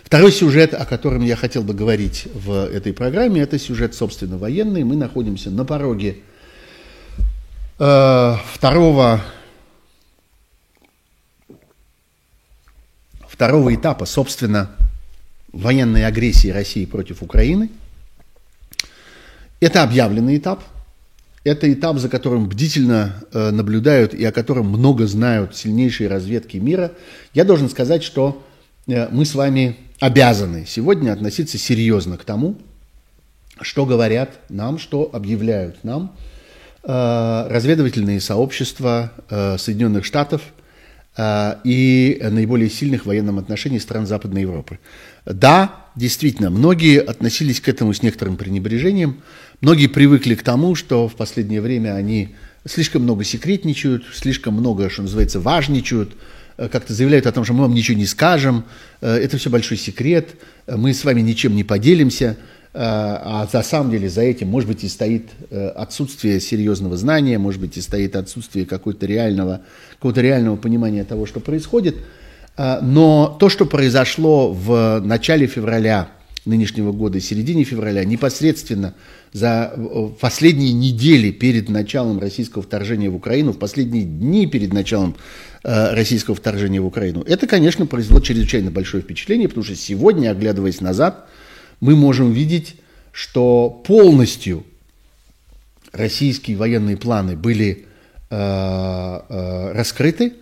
Второй сюжет, о котором я хотел бы говорить в этой программе, это сюжет, собственно, военный. Мы находимся на пороге э, второго, второго этапа, собственно, военной агрессии России против Украины. Это объявленный этап. Это этап, за которым бдительно э, наблюдают и о котором много знают сильнейшие разведки мира. Я должен сказать, что э, мы с вами обязаны сегодня относиться серьезно к тому, что говорят нам, что объявляют нам э, разведывательные сообщества э, Соединенных Штатов э, и наиболее сильных в военном отношении стран Западной Европы. Да, действительно, многие относились к этому с некоторым пренебрежением, многие привыкли к тому, что в последнее время они слишком много секретничают, слишком много, что называется, важничают, как-то заявляют о том, что мы вам ничего не скажем, это все большой секрет, мы с вами ничем не поделимся, а на самом деле за этим, может быть, и стоит отсутствие серьезного знания, может быть, и стоит отсутствие какого-то реального, какого-то реального понимания того, что происходит. Но то, что произошло в начале февраля нынешнего года, середине февраля, непосредственно за последние недели перед началом российского вторжения в Украину, в последние дни перед началом э, российского вторжения в Украину, это, конечно, произвело чрезвычайно большое впечатление, потому что сегодня, оглядываясь назад, мы можем видеть, что полностью российские военные планы были э, э, раскрыты,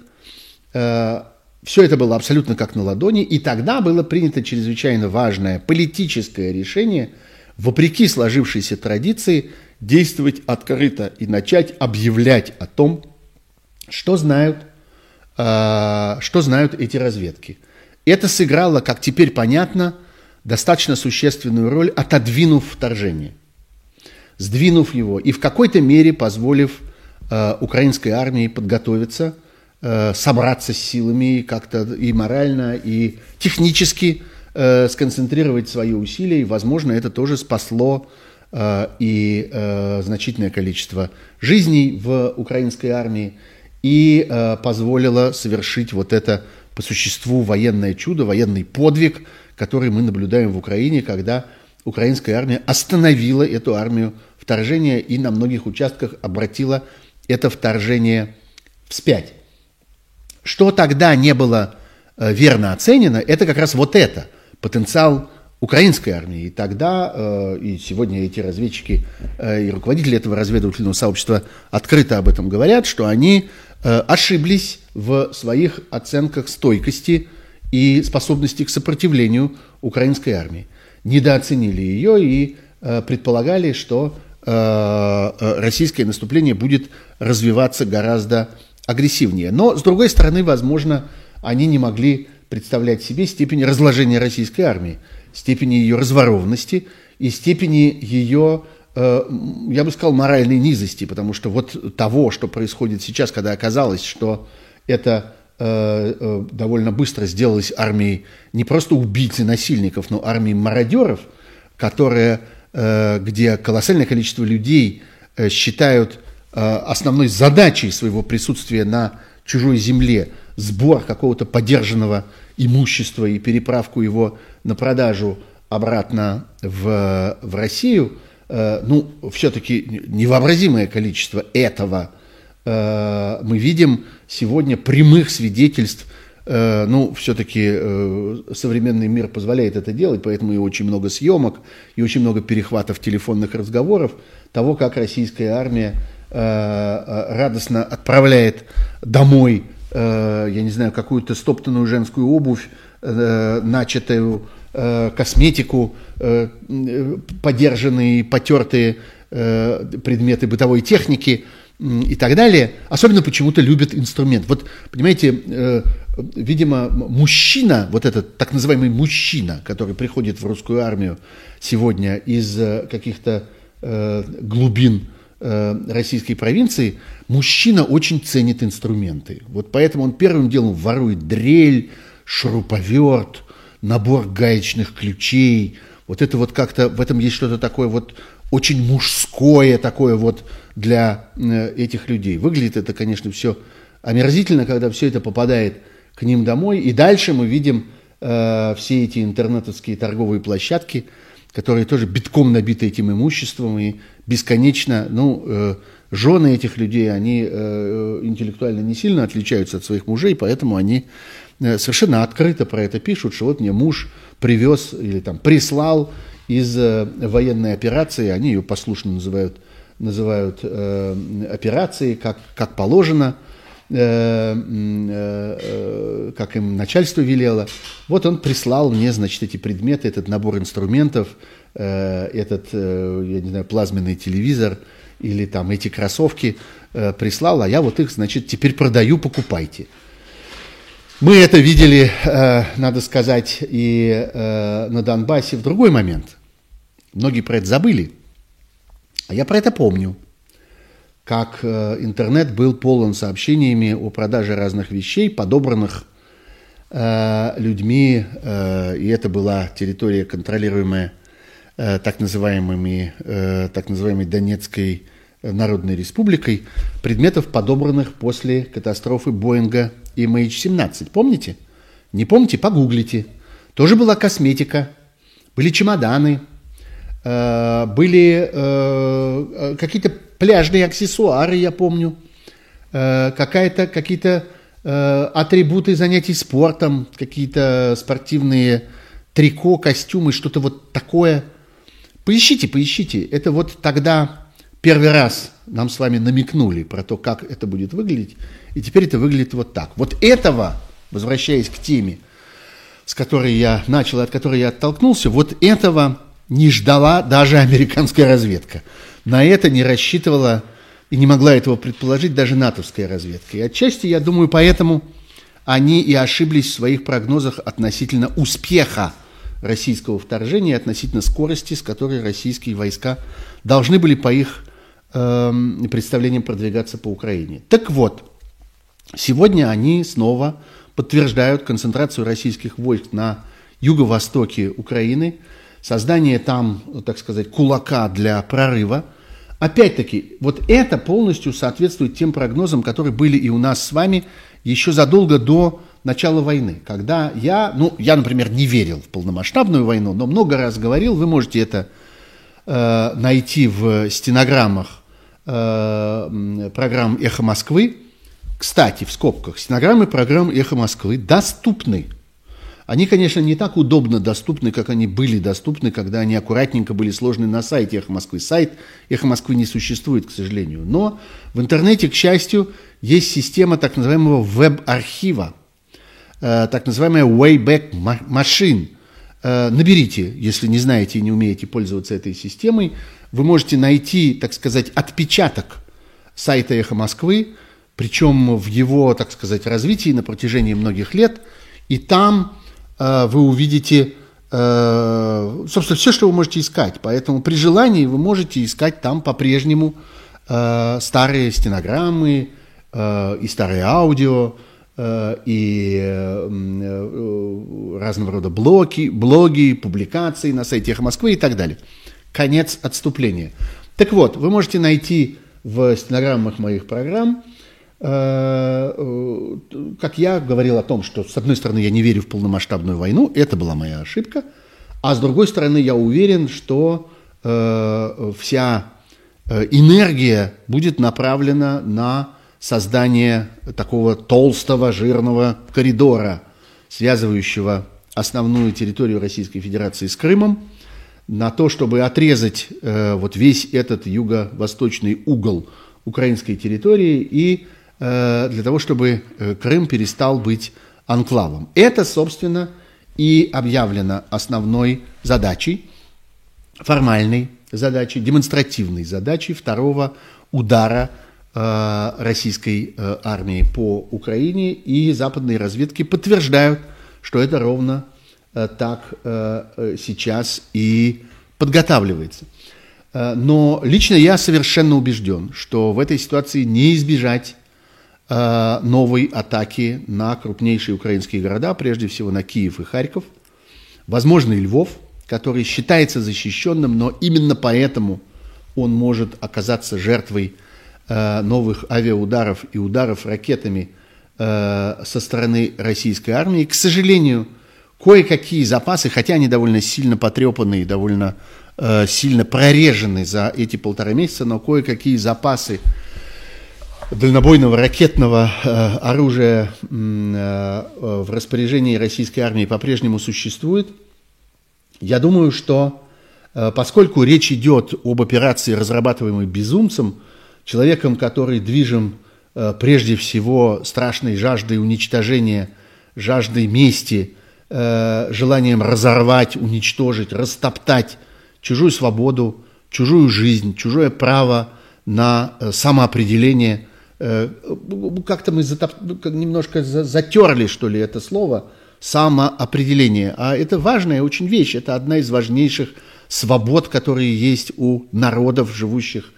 э, все это было абсолютно как на ладони, и тогда было принято чрезвычайно важное политическое решение, вопреки сложившейся традиции, действовать открыто и начать объявлять о том, что знают, э, что знают эти разведки. Это сыграло, как теперь понятно, достаточно существенную роль, отодвинув вторжение, сдвинув его и в какой-то мере позволив э, украинской армии подготовиться, собраться с силами как-то и морально, и технически э, сконцентрировать свои усилия. И, возможно, это тоже спасло э, и э, значительное количество жизней в украинской армии и э, позволило совершить вот это по существу военное чудо, военный подвиг, который мы наблюдаем в Украине, когда украинская армия остановила эту армию вторжения и на многих участках обратила это вторжение вспять. Что тогда не было э, верно оценено, это как раз вот это, потенциал украинской армии. И тогда, э, и сегодня эти разведчики э, и руководители этого разведывательного сообщества открыто об этом говорят, что они э, ошиблись в своих оценках стойкости и способности к сопротивлению украинской армии. Недооценили ее и э, предполагали, что э, российское наступление будет развиваться гораздо агрессивнее. Но, с другой стороны, возможно, они не могли представлять себе степень разложения российской армии, степени ее разворованности и степени ее, э, я бы сказал, моральной низости, потому что вот того, что происходит сейчас, когда оказалось, что это э, э, довольно быстро сделалось армией не просто убийц и насильников, но армией мародеров, которые, э, где колоссальное количество людей э, считают основной задачей своего присутствия на чужой земле сбор какого-то подержанного имущества и переправку его на продажу обратно в, в Россию, э, ну, все-таки невообразимое количество этого э, мы видим сегодня прямых свидетельств, э, ну, все-таки э, современный мир позволяет это делать, поэтому и очень много съемок, и очень много перехватов телефонных разговоров того, как российская армия радостно отправляет домой, я не знаю, какую-то стоптанную женскую обувь, начатую косметику, подержанные, потертые предметы бытовой техники и так далее. Особенно почему-то любят инструмент. Вот, понимаете, видимо, мужчина, вот этот так называемый мужчина, который приходит в русскую армию сегодня из каких-то глубин российской провинции, мужчина очень ценит инструменты. Вот поэтому он первым делом ворует дрель, шуруповерт, набор гаечных ключей. Вот это вот как-то, в этом есть что-то такое вот очень мужское такое вот для этих людей. Выглядит это, конечно, все омерзительно, когда все это попадает к ним домой. И дальше мы видим э, все эти интернетовские торговые площадки, которые тоже битком набиты этим имуществом и бесконечно, ну, э, жены этих людей, они э, интеллектуально не сильно отличаются от своих мужей, поэтому они э, совершенно открыто про это пишут, что вот мне муж привез или там прислал из э, военной операции, они ее послушно называют, называют э, операцией, как, как положено, как им начальство велело. Вот он прислал мне, значит, эти предметы, этот набор инструментов, этот, я не знаю, плазменный телевизор или там эти кроссовки прислал, а я вот их, значит, теперь продаю, покупайте. Мы это видели, надо сказать, и на Донбассе в другой момент. Многие про это забыли, а я про это помню. Как интернет был полон сообщениями о продаже разных вещей, подобранных людьми, и это была территория, контролируемая так называемыми, так называемой Донецкой Народной Республикой, предметов, подобранных после катастрофы Боинга эм эйч семнадцать. Помните? Не помните? Погуглите. Тоже была косметика, были чемоданы, были какие-то пляжные аксессуары, я помню, э, какая-то, какие-то э, атрибуты занятий спортом, какие-то спортивные трико, костюмы, что-то вот такое. Поищите, поищите. Это вот тогда первый раз нам с вами намекнули про то, как это будет выглядеть, и теперь это выглядит вот так. Вот этого, возвращаясь к теме, с которой я начал, от которой я оттолкнулся, вот этого не ждала даже американская разведка. На это не рассчитывала и не могла этого предположить даже натовская разведка. И отчасти, я думаю, поэтому они и ошиблись в своих прогнозах относительно успеха российского вторжения, относительно скорости, с которой российские войска должны были, по их э, представлениям, продвигаться по Украине. Так вот, сегодня они снова подтверждают концентрацию российских войск на юго-востоке Украины, создание там, так сказать, кулака для прорыва. Опять-таки, вот это полностью соответствует тем прогнозам, которые были и у нас с вами еще задолго до начала войны, когда я, ну, я, например, не верил в полномасштабную войну, но много раз говорил, вы можете это э, найти в стенограммах э, программ «Эхо Москвы». Кстати, в скобках, стенограммы программ «Эхо Москвы» доступны. Они, конечно, не так удобно доступны, как они были доступны, когда они аккуратненько были сложены на сайте «Эхо Москвы». Сайт «Эхо Москвы» не существует, к сожалению. Но в интернете, к счастью, есть система так называемого веб-архива, э, так называемая «Wayback Machine». Э, наберите, если не знаете и не умеете пользоваться этой системой. Вы можете найти, так сказать, отпечаток сайта «Эхо Москвы», причем в его, так сказать, развитии на протяжении многих лет. И там вы увидите, собственно, все, что вы можете искать. Поэтому при желании вы можете искать там по-прежнему старые стенограммы, и старые аудио, и разного рода блоги, блоги, публикации на сайте «Эхо Москвы» и так далее. Конец отступления. Так вот, вы можете найти в стенограммах моих программ, как я говорил о том, что, с одной стороны, я не верю в полномасштабную войну, это была моя ошибка, а с другой стороны, я уверен, что э, вся энергия будет направлена на создание такого толстого, жирного коридора, связывающего основную территорию Российской Федерации с Крымом, на то, чтобы отрезать э, вот весь этот юго-восточный угол украинской территории и для того, чтобы Крым перестал быть анклавом. Это, собственно, и объявлено основной задачей, формальной задачей, демонстративной задачей второго удара э, российской э, армии по Украине, и западные разведки подтверждают, что это ровно э, так э, сейчас и подготавливается. Э, но лично я совершенно убежден, что в этой ситуации не избежать новой атаки на крупнейшие украинские города, прежде всего на Киев и Харьков, возможно, и Львов, который считается защищенным, но именно поэтому он может оказаться жертвой э, новых авиаударов и ударов ракетами э, со стороны российской армии. К сожалению, кое-какие запасы, хотя они довольно сильно потрепаны и довольно э, сильно прорежены за эти полтора месяца, но кое-какие запасы дальнобойного ракетного э, оружия э, э, в распоряжении российской армии по-прежнему существует. Я думаю, что э, поскольку речь идет об операции, разрабатываемой безумцем, человеком, который движим прежде всего страшной жаждой уничтожения, жаждой мести, желанием разорвать, уничтожить, растоптать чужую свободу, чужую жизнь, чужое право на самоопределение. Как-то мы затоп... немножко затерли, что ли, это слово самоопределение. А это важная очень вещь, это одна из важнейших свобод, которые есть у народов, живущих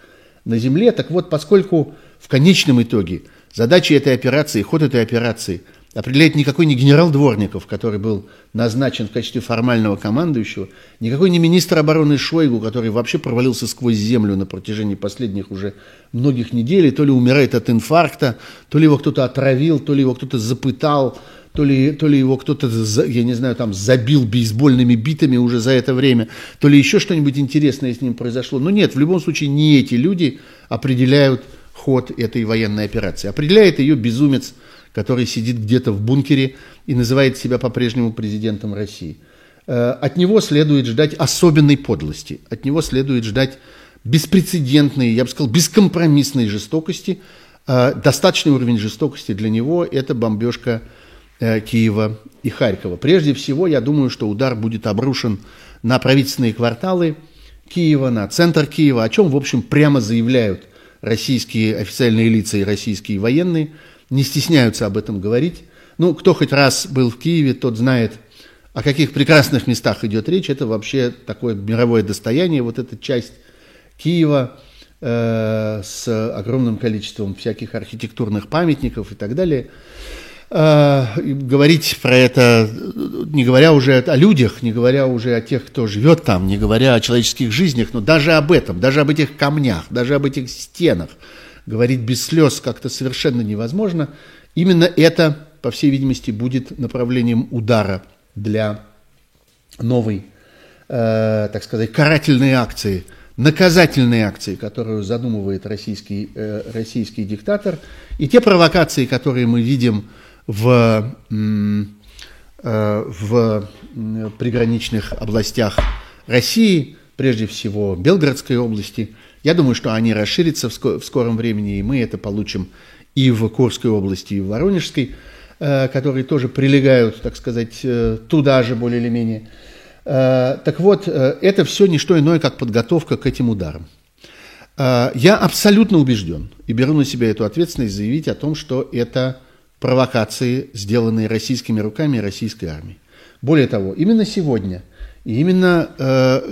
на земле. Так вот, поскольку в конечном итоге задача этой операции, ход этой операции определяет никакой не генерал Дворников, который был назначен в качестве формального командующего, никакой не министр обороны Шойгу, который вообще провалился сквозь землю на протяжении последних уже многих недель, и то ли умирает от инфаркта, то ли его кто-то отравил, то ли его кто-то запытал, то ли, то ли его кто-то, я не знаю, там забил бейсбольными битами уже за это время, то ли еще что-нибудь интересное с ним произошло. Но нет, в любом случае не эти люди определяют ход этой военной операции. Определяет ее безумец, который сидит где-то в бункере и называет себя по-прежнему президентом России. От него следует ждать особенной подлости, от него следует ждать беспрецедентной, я бы сказал, бескомпромиссной жестокости. Достаточный уровень жестокости для него – это бомбежка Киева и Харькова. Прежде всего, я думаю, что удар будет обрушен на правительственные кварталы Киева, на центр Киева, о чем, в общем, прямо заявляют российские официальные лица и российские военные, не стесняются об этом говорить. Ну, кто хоть раз был в Киеве, тот знает, о каких прекрасных местах идет речь. Это вообще такое мировое достояние, вот эта часть Киева э, с огромным количеством всяких архитектурных памятников и так далее. Э, говорить про это, не говоря уже о людях, не говоря уже о тех, кто живет там, не говоря о человеческих жизнях, но даже об этом, даже об этих камнях, даже об этих стенах, говорить без слез как-то совершенно невозможно. Именно это, по всей видимости, будет направлением удара для новой, э, так сказать, карательной акции, наказательной акции, которую задумывает российский, э, российский диктатор. И те провокации, которые мы видим в, э, в приграничных областях России, прежде всего Белгородской области, я думаю, что они расширятся в скором времени, и мы это получим и в Курской области, и в Воронежской, которые тоже прилегают, так сказать, туда же более или менее. Так вот, это все не что иное, как подготовка к этим ударам. Я абсолютно убежден и беру на себя эту ответственность заявить о том, что это провокации, сделанные российскими руками и российской армией. Более того, именно сегодня, и именно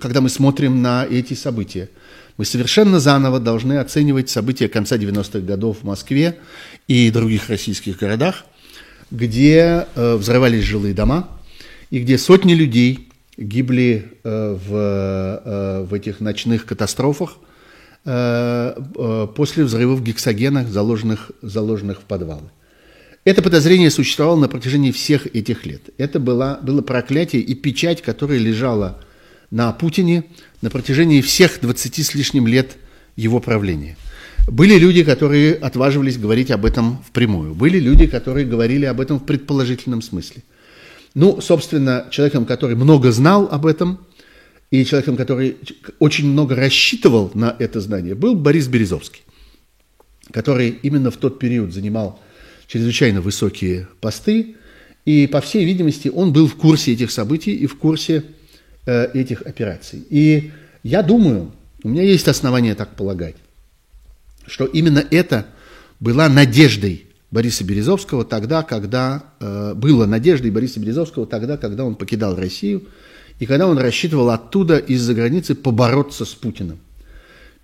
когда мы смотрим на эти события, мы совершенно заново должны оценивать события конца девяностых годов в Москве и других российских городах, где э, взрывались жилые дома и где сотни людей гибли э, в, э, в этих ночных катастрофах э, э, после взрывов гексогена, заложенных, заложенных в подвалы. Это подозрение существовало на протяжении всех этих лет. Это была, было проклятие и печать, которая лежала на Путине на протяжении всех двадцати с лишним лет его правления. Были люди, которые отваживались говорить об этом впрямую. Были люди, которые говорили об этом в предположительном смысле. Ну, собственно, человеком, который много знал об этом, и человеком, который очень много рассчитывал на это знание, был Борис Березовский, который именно в тот период занимал чрезвычайно высокие посты, и, по всей видимости, он был в курсе этих событий и в курсе этих операций. И я думаю, у меня есть основания так полагать, что именно это была надеждой Бориса Березовского тогда, когда э, была надеждой Бориса Березовского тогда, когда он покидал Россию и когда он рассчитывал оттуда из-за границы побороться с Путиным.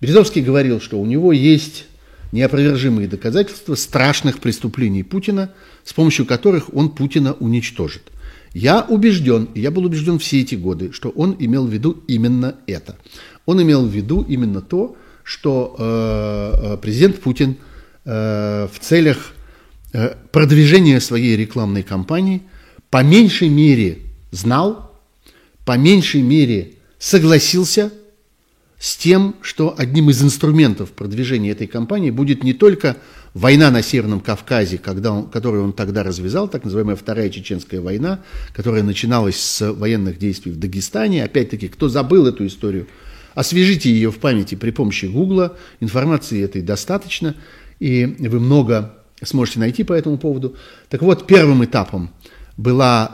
Березовский говорил, что у него есть неопровержимые доказательства страшных преступлений Путина, с помощью которых он Путина уничтожит. Я убежден, и я был убежден все эти годы, что он имел в виду именно это. Он имел в виду именно то, что э, президент Путин э, в целях э, продвижения своей рекламной кампании по меньшей мере знал, по меньшей мере согласился с тем, что одним из инструментов продвижения этой кампании будет не только война на Северном Кавказе, когда он, которую он тогда развязал, так называемая Вторая Чеченская война, которая начиналась с военных действий в Дагестане. Опять-таки, кто забыл эту историю, освежите ее в памяти при помощи Гугла, информации этой достаточно. и вы много сможете найти по этому поводу. Так вот, первым этапом была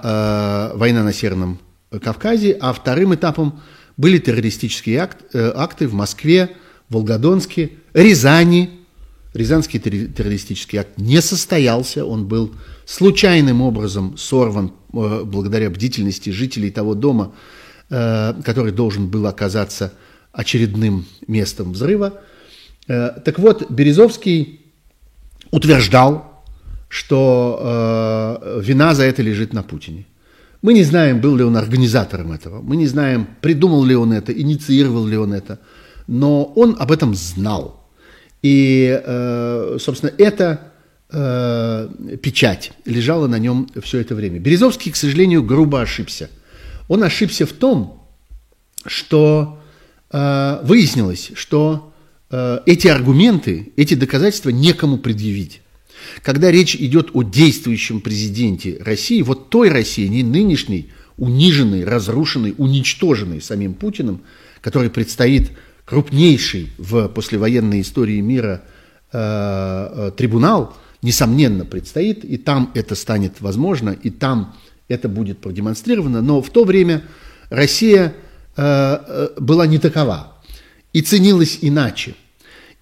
э, война на Северном Кавказе, а вторым этапом были террористические акт, э, акты в Москве, Волгодонске, Рязани. Рязанский террористический акт не состоялся, он был случайным образом сорван э, благодаря бдительности жителей того дома, э, который должен был оказаться очередным местом взрыва. Э, так вот, Березовский утверждал, что э, вина за это лежит на Путине. Мы не знаем, был ли он организатором этого, мы не знаем, придумал ли он это, инициировал ли он это, но он об этом знал. И, э, собственно, эта э, печать лежала на нем все это время. Березовский, к сожалению, грубо ошибся. Он ошибся в том, что э, выяснилось, что э, эти аргументы, эти доказательства некому предъявить. Когда речь идет о действующем президенте России, вот той России, не нынешней, униженной, разрушенной, уничтоженной самим Путиным, которой предстоит крупнейший в послевоенной истории мира э, трибунал, несомненно, предстоит, и там это станет возможно, и там это будет продемонстрировано. Но в то время Россия э, была не такова и ценилась иначе.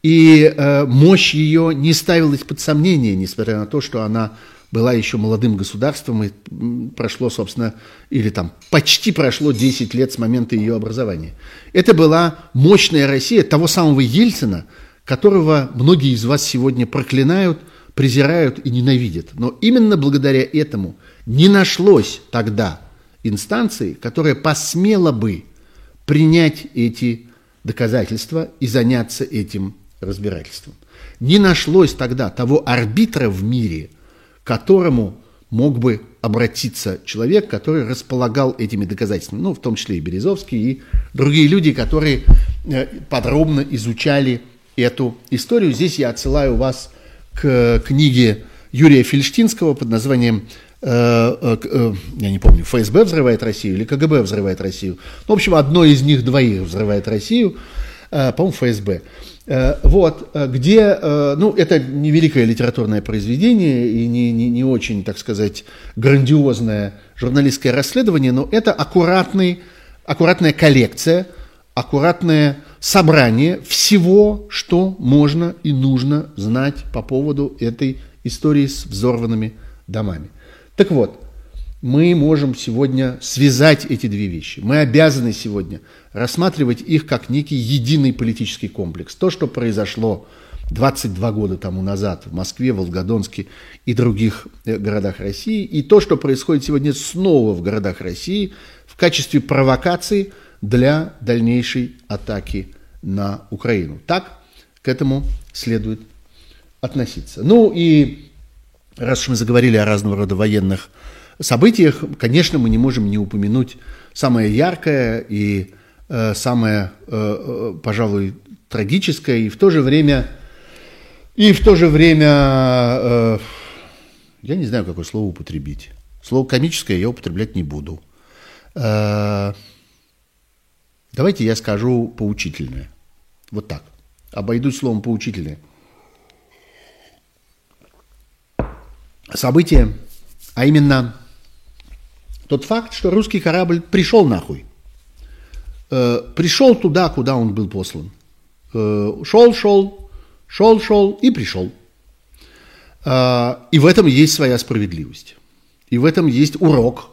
И э, мощь ее не ставилась под сомнение, несмотря на то, что она была еще молодым государством, и прошло, собственно, или там почти прошло десять лет с момента ее образования. Это была мощная Россия того самого Ельцина, которого многие из вас сегодня проклинают, презирают и ненавидят. Но именно благодаря этому не нашлось тогда инстанции, которая посмела бы принять эти доказательства и заняться этим разбирательством. Не нашлось тогда того арбитра в мире, к которому мог бы обратиться человек, который располагал этими доказательствами, ну, в том числе и Березовский, и другие люди, которые подробно изучали эту историю. Здесь я отсылаю вас к книге Юрия Фельштинского под названием, э, э, я не помню, «ФСБ взрывает Россию» или «КГБ взрывает Россию». В общем, одно из них двоих взрывает Россию, э, по-моему, «ФСБ». Вот, где, ну, это не великое литературное произведение и не, не, не очень, так сказать, грандиозное журналистское расследование, но это аккуратный, аккуратная коллекция, аккуратное собрание всего, что можно и нужно знать по поводу этой истории с взорванными домами. Так вот, мы можем сегодня связать эти две вещи. Мы обязаны сегодня рассматривать их как некий единый политический комплекс. То, что произошло двадцать два года тому назад в Москве, Волгодонске и других городах России, и то, что происходит сегодня снова в городах России в качестве провокации для дальнейшей атаки на Украину. Так к этому следует относиться. Ну и раз уж мы заговорили о разного рода военных событиях, конечно, мы не можем не упомянуть самое яркое и э, самое, э, пожалуй, трагическое, и в то же время, и в то же время, э, я не знаю, какое слово употребить. Слово комическое я употреблять не буду. Э, давайте я скажу поучительное. Вот так. Обойдусь словом поучительное. Событие, а именно тот факт, что русский корабль пришел нахуй, э, пришел туда, куда он был послан, э, шел, шел, шел, шел и пришел. Э, и в этом есть своя справедливость, и в этом есть урок,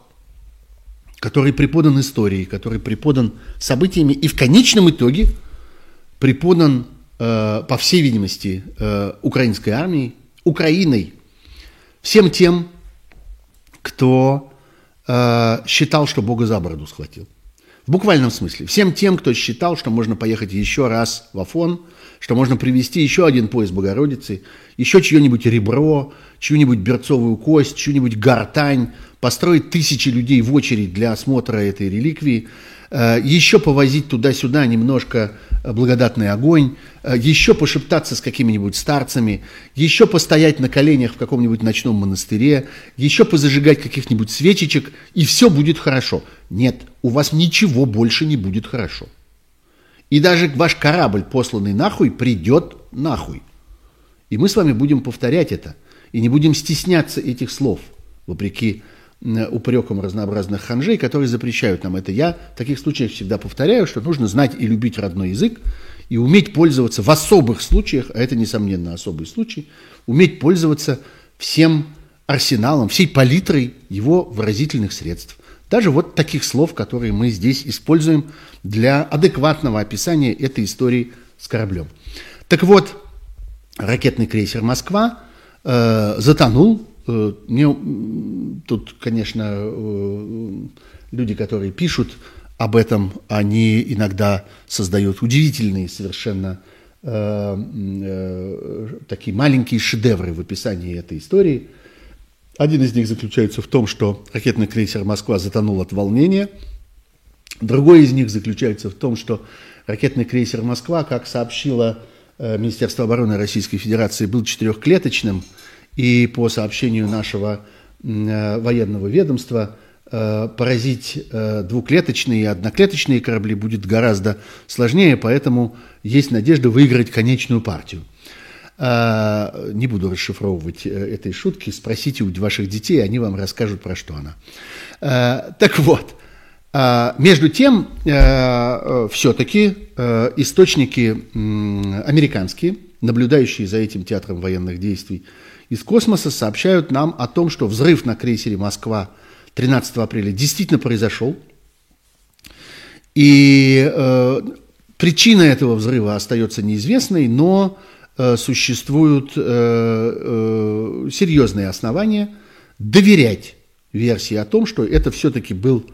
который преподан историей, который преподан событиями и в конечном итоге преподан, э, по всей видимости, э, украинской армией, Украиной, всем тем, кто э, считал, что Бога за бороду схватил. В буквальном смысле. Всем тем, кто считал, что можно поехать еще раз в Афон, что можно привезти еще один пояс Богородицы, еще чье-нибудь ребро, чью-нибудь берцовую кость, чью-нибудь гортань, построить тысячи людей в очередь для осмотра этой реликвии, э, еще повозить туда-сюда немножко благодатный огонь, э, еще пошептаться с какими-нибудь старцами, еще постоять на коленях в каком-нибудь ночном монастыре, еще позажигать каких-нибудь свечечек, и все будет хорошо. Нет, у вас ничего больше не будет хорошо. И даже ваш корабль, посланный нахуй, придет нахуй. И мы с вами будем повторять это. И не будем стесняться этих слов, вопреки упрекам разнообразных ханжей, которые запрещают нам это. Я в таких случаях всегда повторяю, что нужно знать и любить родной язык, и уметь пользоваться в особых случаях, а это, несомненно, особый случай, уметь пользоваться всем арсеналом, всей палитрой его выразительных средств. Даже вот таких слов, которые мы здесь используем для адекватного описания этой истории с кораблем. Так вот, ракетный крейсер «Москва» э, затонул. Э, не, тут, конечно, э, люди, которые пишут об этом, они иногда создают удивительные совершенно э, э, такие маленькие шедевры в описании этой истории. Один из них заключается в том, что ракетный крейсер «Москва» затонул от волнения. Другой из них заключается в том, что ракетный крейсер «Москва», как сообщило э, Министерство обороны Российской Федерации, был четырехклеточным. И по сообщению нашего э, военного ведомства, поразить двуклеточные и одноклеточные корабли будет гораздо сложнее, поэтому есть надежда выиграть конечную партию. Не буду расшифровывать этой шутки, спросите у ваших детей, они вам расскажут, про что она. Так вот, между тем, все-таки источники американские, наблюдающие за этим театром военных действий из космоса, сообщают нам о том, что взрыв на крейсере «Москва» тринадцатого апреля действительно произошел, и э, причина этого взрыва остается неизвестной, но э, существуют э, э, серьезные основания доверять версии о том, что это все-таки был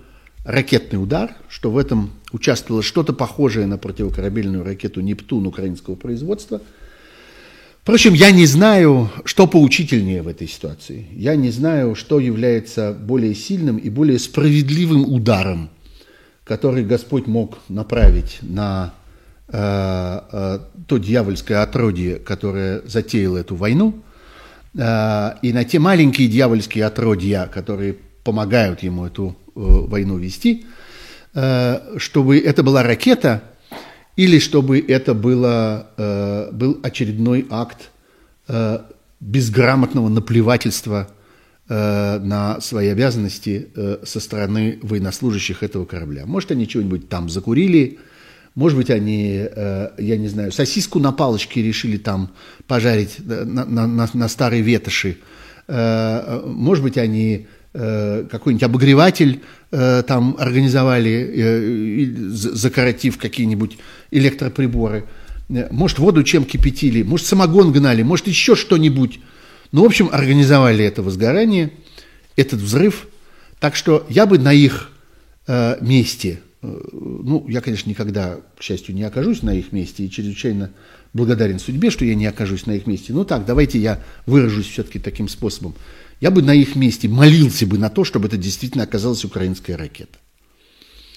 ракетный удар, что в этом участвовало что-то похожее на противокорабельную ракету «Нептун» украинского производства. Впрочем, я не знаю, что поучительнее в этой ситуации. Я не знаю, что является более сильным и более справедливым ударом, который Господь мог направить на э, э, то дьявольское отродье, которое затеяло эту войну, э, и на те маленькие дьявольские отродья, которые помогают ему эту э, войну вести, э, чтобы это была ракета, или чтобы это было, э, был очередной акт э, безграмотного наплевательства э, на свои обязанности э, со стороны военнослужащих этого корабля. Может, они чего-нибудь там закурили, может быть, они, э, я не знаю, сосиску на палочке решили там пожарить на, на, на, на старой ветоши, э, может быть, они... какой-нибудь обогреватель э, там организовали, э, закоротив какие-нибудь электроприборы. Может, воду чем кипятили, может, самогон гнали, может, еще что-нибудь. Ну, в общем, организовали это возгорание, этот взрыв. Так что я бы на их э, месте, э, ну, я, конечно, никогда, к счастью, не окажусь на их месте и чрезвычайно благодарен судьбе, что я не окажусь на их месте. Ну так, давайте я выражусь все-таки таким способом. Я бы на их месте молился бы на то, чтобы это действительно оказалась украинская ракета.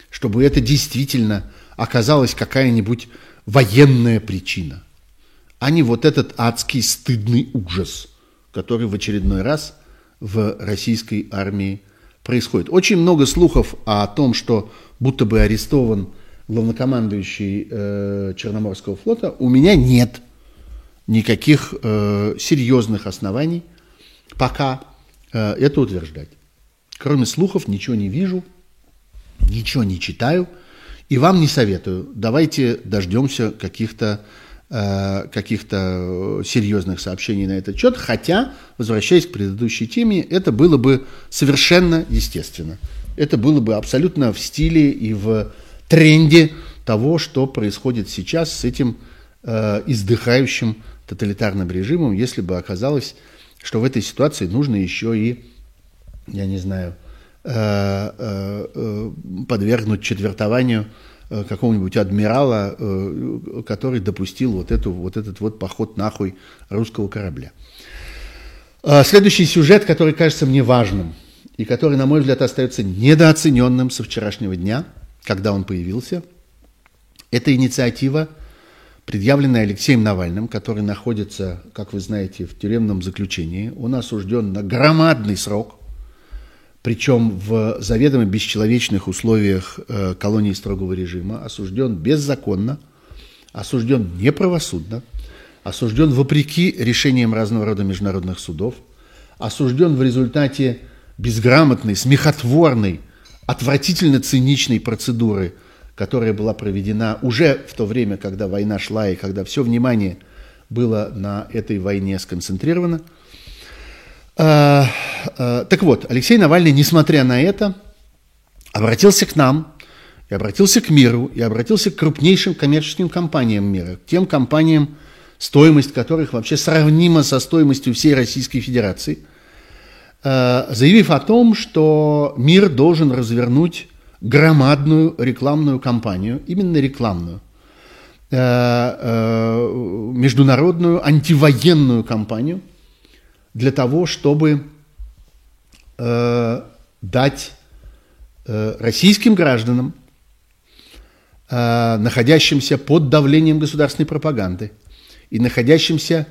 Чтобы это действительно оказалась какая-нибудь военная причина. А не вот этот адский стыдный ужас, который в очередной раз в российской армии происходит. Очень много слухов о том, что будто бы арестован главнокомандующий э, Черноморского флота. У меня нет никаких э, серьезных оснований пока э, это утверждать. Кроме слухов ничего не вижу, ничего не читаю и вам не советую. Давайте дождемся каких-то, э, каких-то серьезных сообщений на этот счет, хотя, возвращаясь к предыдущей теме, это было бы совершенно естественно. Это было бы абсолютно в стиле и в тренде того, что происходит сейчас с этим э, издыхающим тоталитарным режимом, если бы оказалось, что в этой ситуации нужно еще и, я не знаю, э, э, подвергнуть четвертованию э, какого-нибудь адмирала, э, который допустил вот, эту, вот этот вот поход нахуй русского корабля. Э, следующий сюжет, который кажется мне важным и который, на мой взгляд, остается недооцененным со вчерашнего дня, когда он появился, это инициатива, предъявленная Алексеем Навальным, который находится, как вы знаете, в тюремном заключении. Он осужден на громадный срок, причем в заведомо бесчеловечных условиях э, колонии строгого режима, осужден беззаконно, осужден неправосудно, осужден вопреки решениям разного рода международных судов, осужден в результате безграмотной, смехотворной, отвратительно циничной процедуры, которая была проведена уже в то время, когда война шла и когда все внимание было на этой войне сконцентрировано. Так вот, Алексей Навальный, несмотря на это, обратился к нам, и обратился к миру, и обратился к крупнейшим коммерческим компаниям мира, к тем компаниям, стоимость которых вообще сравнима со стоимостью всей Российской Федерации, заявив о том, что мир должен развернуть громадную рекламную кампанию, именно рекламную, международную антивоенную кампанию для того, чтобы дать российским гражданам, находящимся под давлением государственной пропаганды и находящимся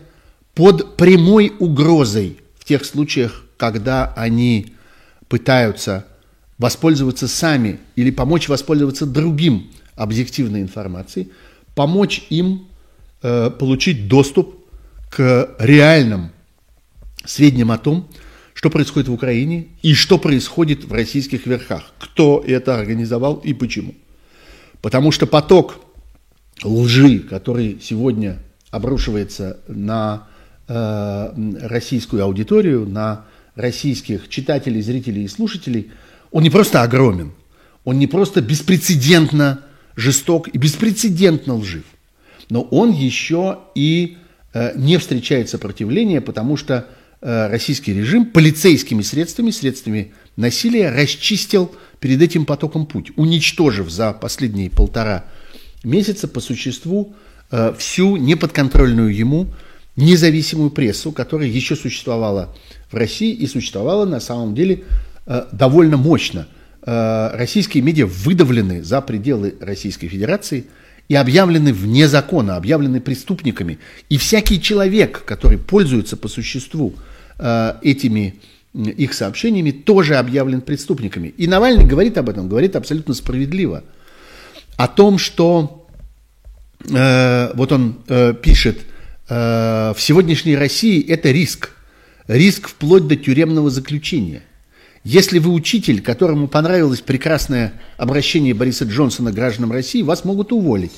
под прямой угрозой в тех случаях, когда они пытаются воспользоваться сами или помочь воспользоваться другим объективной информацией, помочь им э, получить доступ к реальным сведениям о том, что происходит в Украине и что происходит в российских верхах, кто это организовал и почему. Потому что поток лжи, который сегодня обрушивается на э, российскую аудиторию, на российских читателей, зрителей и слушателей, он не просто огромен, он не просто беспрецедентно жесток и беспрецедентно лжив, но он еще и э, не встречает сопротивления, потому что российский режим полицейскими средствами, средствами насилия расчистил перед этим потоком путь, уничтожив за последние полтора месяца по существу всю неподконтрольную ему независимую прессу, которая еще существовала в России и существовала на самом деле довольно мощно. Российские медиа выдавлены за пределы Российской Федерации и объявлены вне закона, объявлены преступниками. И всякий человек, который пользуется по существу этими их сообщениями, тоже объявлен преступниками. И Навальный говорит об этом, говорит абсолютно справедливо. О том, что, э, вот он э, пишет, э, в сегодняшней России это риск. Риск вплоть до тюремного заключения. Если вы учитель, которому понравилось прекрасное обращение Бориса Джонсона к гражданам России, вас могут уволить.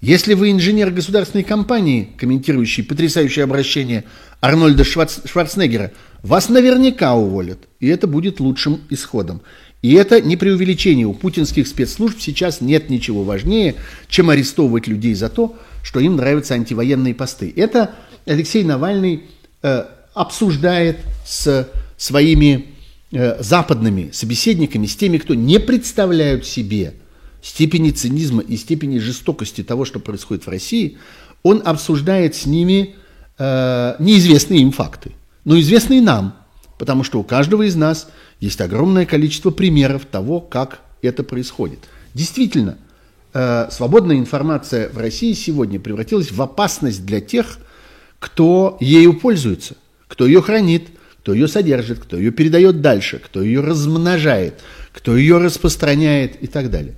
Если вы инженер государственной компании, комментирующий потрясающее обращение Арнольда Шварц... Шварценеггера, вас наверняка уволят, и это будет лучшим исходом. И это не преувеличение. У путинских спецслужб сейчас нет ничего важнее, чем арестовывать людей за то, что им нравятся антивоенные посты. Это Алексей Навальный э, обсуждает с своими западными собеседниками, с теми, кто не представляют себе степени цинизма и степени жестокости того, что происходит в России, он обсуждает с ними э, неизвестные им факты, но известные нам, потому что у каждого из нас есть огромное количество примеров того, как это происходит. Действительно, э, свободная информация в России сегодня превратилась в опасность для тех, кто ею пользуется, кто ее хранит, кто ее содержит, кто ее передает дальше, кто ее размножает, кто ее распространяет и так далее.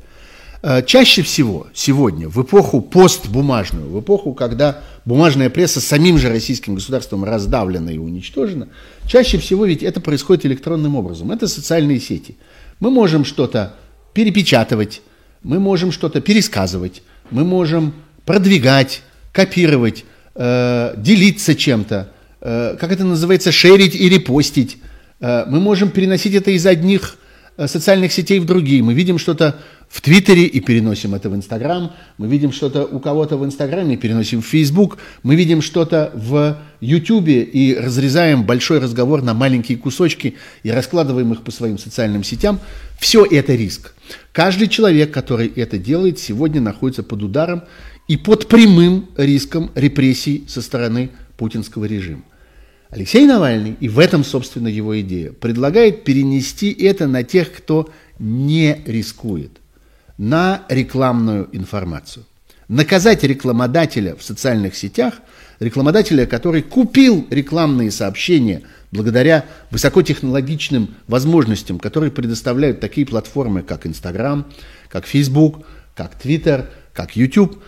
Чаще всего сегодня, в эпоху постбумажную, в эпоху, когда бумажная пресса самим же российским государством раздавлена и уничтожена, чаще всего ведь это происходит электронным образом. Это социальные сети. Мы можем что-то перепечатывать, мы можем что-то пересказывать, мы можем продвигать, копировать, э, делиться чем-то, как это называется, шерить и репостить. Мы можем переносить это из одних социальных сетей в другие. Мы видим что-то в Твиттере и переносим это в Инстаграм. Мы видим что-то у кого-то в Инстаграме и переносим в Фейсбук. Мы видим что-то в Ютубе и разрезаем большой разговор на маленькие кусочки и раскладываем их по своим социальным сетям. Все это риск. Каждый человек, который это делает, сегодня находится под ударом и под прямым риском репрессий со стороны путинского режима. Алексей Навальный, и в этом, собственно, его идея, предлагает перенести это на тех, кто не рискует, на рекламную информацию. Наказать рекламодателя в социальных сетях, рекламодателя, который купил рекламные сообщения благодаря высокотехнологичным возможностям, которые предоставляют такие платформы, как Инстаграм, как Фейсбук, как Твиттер, как Ютуб,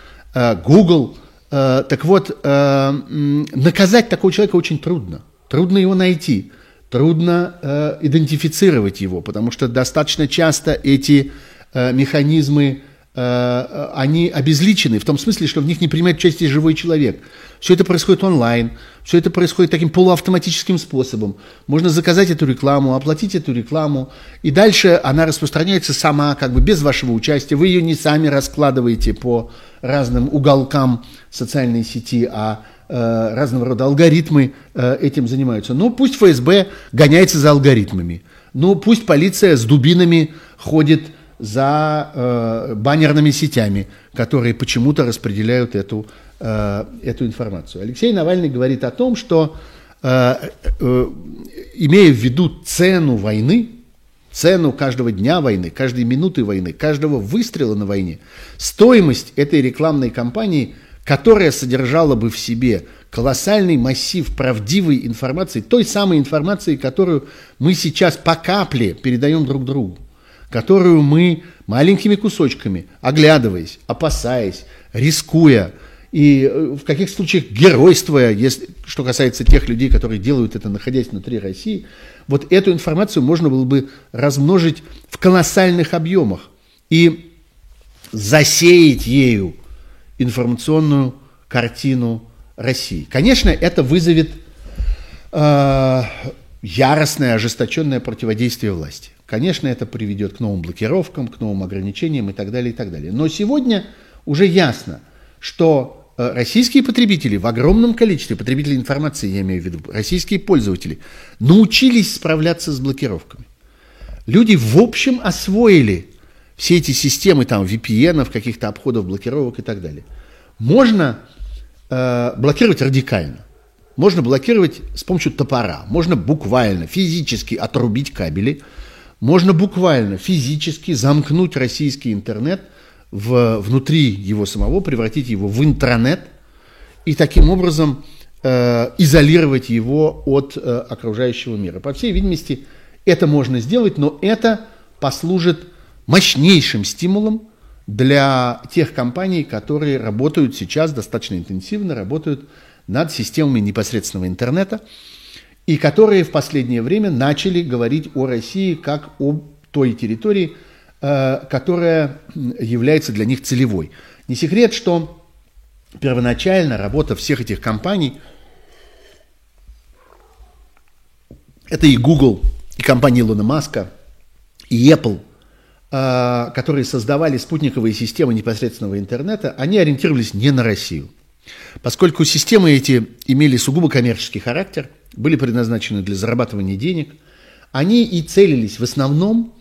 Гугл, Э, так вот, э, наказать такого человека очень трудно. Трудно его найти, трудно э, идентифицировать его, потому что достаточно часто эти э, механизмы, э, они обезличены, в том смысле, что в них не принимает участие живой человек. Все это происходит онлайн, все это происходит таким полуавтоматическим способом. Можно заказать эту рекламу, оплатить эту рекламу, и дальше она распространяется сама, как бы без вашего участия. Вы ее не сами раскладываете по разным уголкам социальной сети, а разного рода алгоритмы этим занимаются. Ну, пусть ФСБ гоняется за алгоритмами. Ну, пусть полиция с дубинами ходит за э, баннерными сетями, которые почему-то распределяют эту, э, эту информацию. Алексей Навальный говорит о том, что, э, э, имея в виду цену войны, цену каждого дня войны, каждой минуты войны, каждого выстрела на войне, стоимость этой рекламной кампании, которая содержала бы в себе колоссальный массив правдивой информации, той самой информации, которую мы сейчас по капле передаем друг другу, которую мы маленькими кусочками, оглядываясь, опасаясь, рискуя и в каких случаях геройствуя, если, что касается тех людей, которые делают это, находясь внутри России, вот эту информацию можно было бы размножить в колоссальных объемах и засеять ею информационную картину России. Конечно, это вызовет э, яростное, ожесточенное противодействие власти. Конечно, это приведет к новым блокировкам, к новым ограничениям и так далее, и так далее. Но сегодня уже ясно, что э, российские потребители в огромном количестве, потребители информации, я имею в виду, российские пользователи, научились справляться с блокировками. Люди в общем освоили все эти системы там, ви пи эн-ов, каких-то обходов, блокировок и так далее. Можно э, блокировать радикально. Можно блокировать с помощью топора. Можно буквально, физически отрубить кабели. Можно буквально, физически замкнуть российский интернет в, внутри его самого, превратить его в интранет и таким образом э, изолировать его от э, окружающего мира. По всей видимости, это можно сделать, но это послужит мощнейшим стимулом для тех компаний, которые работают сейчас достаточно интенсивно, работают над системами непосредственного интернета, и которые в последнее время начали говорить о России как о той территории, которая является для них целевой. Не секрет, что первоначально работа всех этих компаний, это и Google, и компания Илона Маска, и Apple, которые создавали спутниковые системы непосредственного интернета, они ориентировались не на Россию. Поскольку системы эти имели сугубо коммерческий характер, были предназначены для зарабатывания денег, они и целились в основном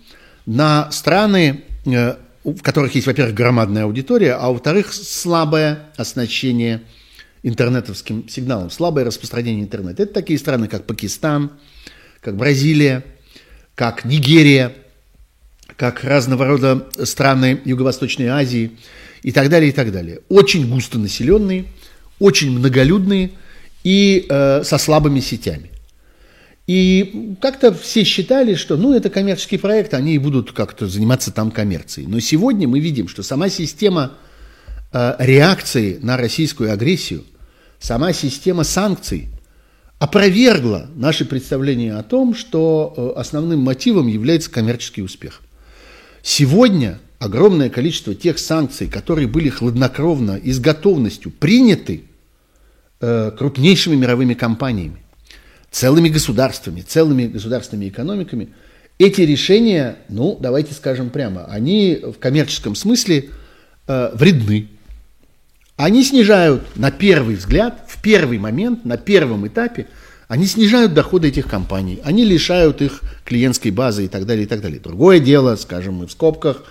на страны, в которых есть, во-первых, громадная аудитория, а во-вторых, слабое оснащение интернетовским сигналом, слабое распространение интернета. Это такие страны, как Пакистан, как Бразилия, как Нигерия, как разного рода страны Юго-Восточной Азии и так далее, и так далее. Очень густонаселенные, очень многолюдные и э, со слабыми сетями. И как-то все считали, что ну, это коммерческий проект, они и будут как-то заниматься там коммерцией. Но сегодня мы видим, что сама система э, реакции на российскую агрессию, сама система санкций опровергла наше представление о том, что э, основным мотивом является коммерческий успех. Сегодня огромное количество тех санкций, которые были хладнокровно и с готовностью приняты э, крупнейшими мировыми компаниями, целыми государствами, целыми государственными экономиками, эти решения, ну, давайте скажем прямо, они в коммерческом смысле э, вредны. Они снижают на первый взгляд, в первый момент, на первом этапе, они снижают доходы этих компаний, они лишают их клиентской базы и так далее, и так далее. Другое дело, скажем мы в скобках,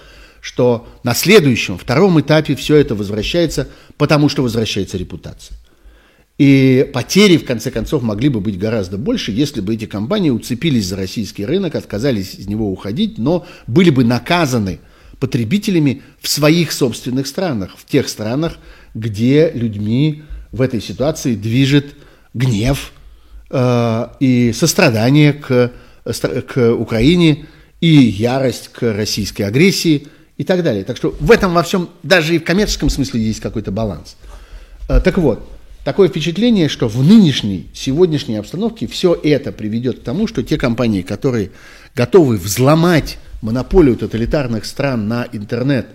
что на следующем, втором этапе все это возвращается, потому что возвращается репутация. И потери, в конце концов, могли бы быть гораздо больше, если бы эти компании уцепились за российский рынок, отказались из него уходить, но были бы наказаны потребителями в своих собственных странах, в тех странах, где людьми в этой ситуации движет гнев, и сострадание к, к Украине, и ярость к российской агрессии и так далее. Так что в этом во всем, даже и в коммерческом смысле, есть какой-то баланс. Так вот, такое впечатление, что в нынешней, сегодняшней обстановке все это приведет к тому, что те компании, которые готовы взломать монополию тоталитарных стран на интернет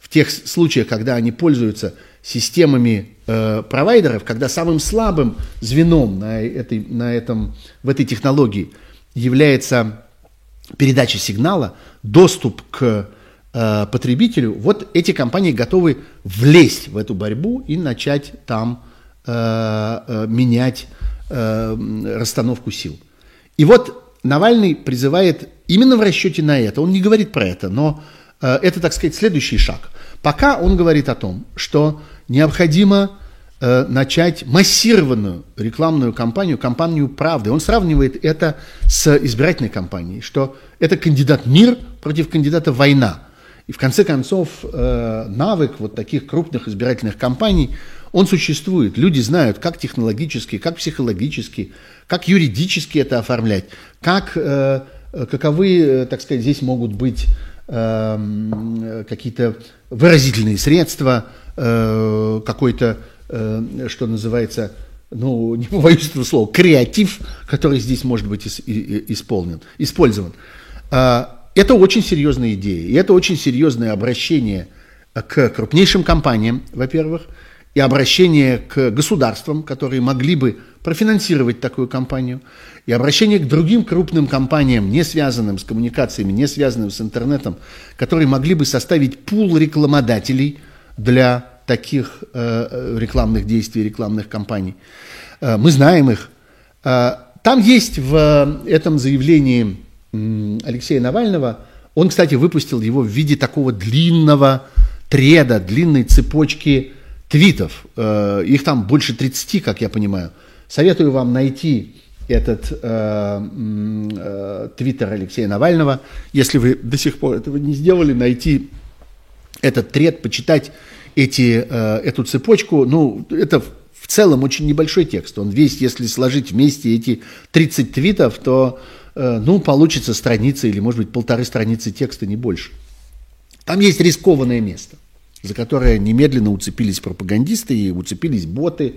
в тех случаях, когда они пользуются системами э, провайдеров, когда самым слабым звеном на этой, на этом, в этой технологии является передача сигнала, доступ к э, потребителю, вот эти компании готовы влезть в эту борьбу и начать там э, э, менять э, расстановку сил. И вот Навальный призывает именно в расчете на это, он не говорит про это, но э, это, так сказать, следующий шаг. Пока он говорит о том, что необходимо э, начать массированную рекламную кампанию, кампанию правды. Он сравнивает это с избирательной кампанией, что это кандидат мир против кандидата война. И в конце концов э, навык вот таких крупных избирательных кампаний, он существует. Люди знают, как технологически, как психологически, как юридически это оформлять, как, э, каковы, так сказать, здесь могут быть э, какие-то выразительные средства, э, какой-то, э, что называется, ну, не побоюсь этого слова, креатив, который здесь может быть ис- исполнен, использован. Э, это очень серьезная идея, и это очень серьезное обращение к крупнейшим компаниям, во-первых, и обращение к государствам, которые могли бы профинансировать такую кампанию, и обращение к другим крупным компаниям, не связанным с коммуникациями, не связанным с интернетом, которые могли бы составить пул рекламодателей для таких э, рекламных действий, рекламных кампаний. Э, мы знаем их. Э, там есть в этом заявлении э, Алексея Навального, он, кстати, выпустил его в виде такого длинного треда, длинной цепочки твитов, их там больше тридцати, как я понимаю. Советую вам найти этот э, э, твиттер Алексея Навального. Если вы до сих пор этого не сделали, найти этот тред, почитать эти, э, эту цепочку. Ну, это в целом очень небольшой текст. Он весь, если сложить вместе эти тридцать твитов, то э, ну, получится страница или, может быть, полторы страницы текста, не больше. Там есть рискованное место, за которое немедленно уцепились пропагандисты, и уцепились боты,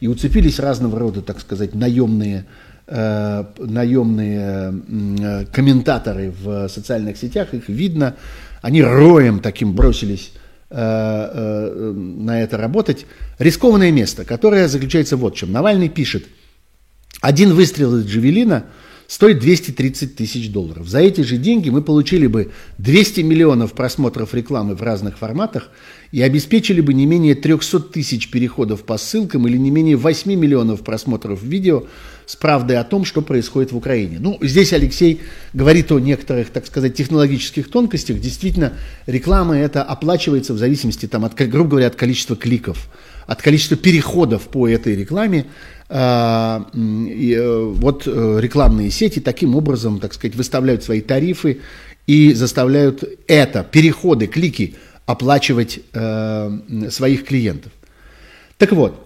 и уцепились разного рода, так сказать, наемные, э, наемные э, комментаторы в социальных сетях. Их видно, они роем таким бросились э, э, на это работать. Рискованное место, которое заключается вот в чем. Навальный пишет, один выстрел из Джавелина стоит двести тридцать тысяч долларов. За эти же деньги мы получили бы двести миллионов просмотров рекламы в разных форматах и обеспечили бы не менее триста тысяч переходов по ссылкам или не менее восемь миллионов просмотров видео с правдой о том, что происходит в Украине. Ну, здесь Алексей говорит о некоторых, так сказать, технологических тонкостях. Действительно, реклама это оплачивается в зависимости, там, от, грубо говоря, от количества кликов, от количества переходов по этой рекламе. И вот рекламные сети таким образом, так сказать, выставляют свои тарифы и заставляют это, переходы, клики, оплачивать своих клиентов. Так вот,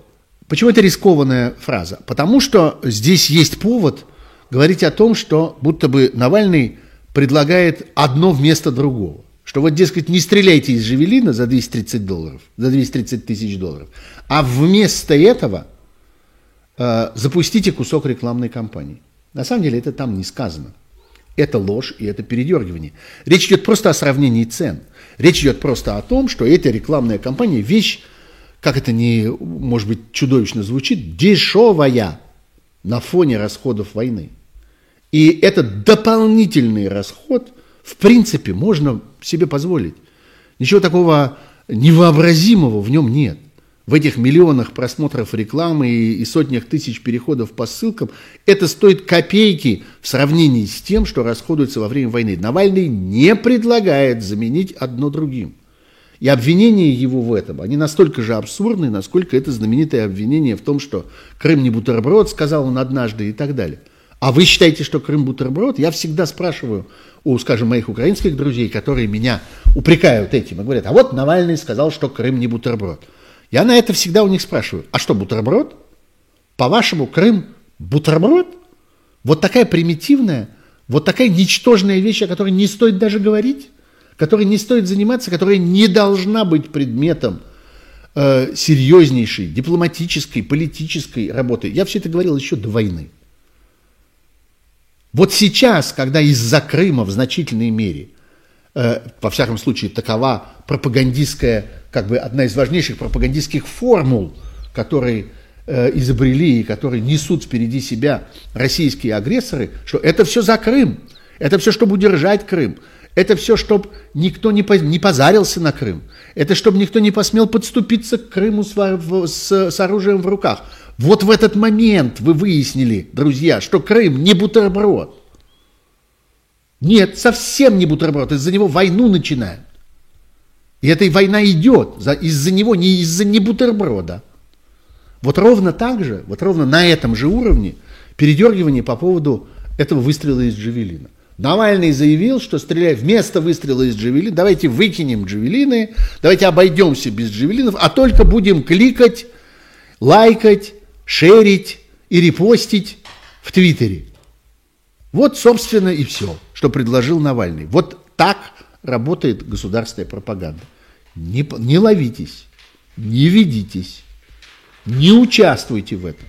почему это рискованная фраза? Потому что здесь есть повод говорить о том, что будто бы Навальный предлагает одно вместо другого. Что вот, дескать, не стреляйте из Джавелина за двести тридцать долларов, за двести тридцать тысяч долларов, а вместо этого запустите кусок рекламной кампании. На самом деле это там не сказано. Это ложь и это передергивание. Речь идет просто о сравнении цен. Речь идет просто о том, что эта рекламная кампания, вещь, как это не, может быть, чудовищно звучит, дешевая на фоне расходов войны. И этот дополнительный расход, в принципе, можно себе позволить. Ничего такого невообразимого в нем нет. В этих миллионах просмотров рекламы и сотнях тысяч переходов по ссылкам, это стоит копейки в сравнении с тем, что расходуется во время войны. Навальный не предлагает заменить одно другим. И обвинения его в этом, они настолько же абсурдны, насколько это знаменитое обвинение в том, что Крым не бутерброд, сказал он однажды и так далее. А вы считаете, что Крым бутерброд? Я всегда спрашиваю у, скажем, моих украинских друзей, которые меня упрекают этим и говорят, а вот Навальный сказал, что Крым не бутерброд. Я на это всегда у них спрашиваю, а что, бутерброд? По-вашему, Крым бутерброд? Вот такая примитивная, вот такая ничтожная вещь, о которой не стоит даже говорить, которой не стоит заниматься, которая не должна быть предметом э, серьезнейшей дипломатической, политической работы. Я все это говорил еще до войны. Вот сейчас, когда из-за Крыма в значительной мере, э, во всяком случае, такова пропагандистская, как бы одна из важнейших пропагандистских формул, которые э, изобрели и которые несут впереди себя российские агрессоры, что это все за Крым, это все, чтобы удержать Крым, это все, чтобы никто не, по, не позарился на Крым, это чтобы никто не посмел подступиться к Крыму с, с, с оружием в руках. Вот в этот момент вы выяснили, друзья, что Крым не бутерброд. Нет, совсем не бутерброд. Из-за него войну начинают. И эта война идет из-за него, не из-за не бутерброда. Вот ровно так же, вот ровно на этом же уровне передергивание по поводу этого выстрела из Джавелина. Навальный заявил, что стреляя вместо выстрела из Джавелина, давайте выкинем Джавелины, давайте обойдемся без Джавелинов, а только будем кликать, лайкать, шерить и репостить в Твиттере. Вот, собственно, и все, что предложил Навальный. Вот так работает государственная пропаганда. Не, не ловитесь, не ведитесь, не участвуйте в этом.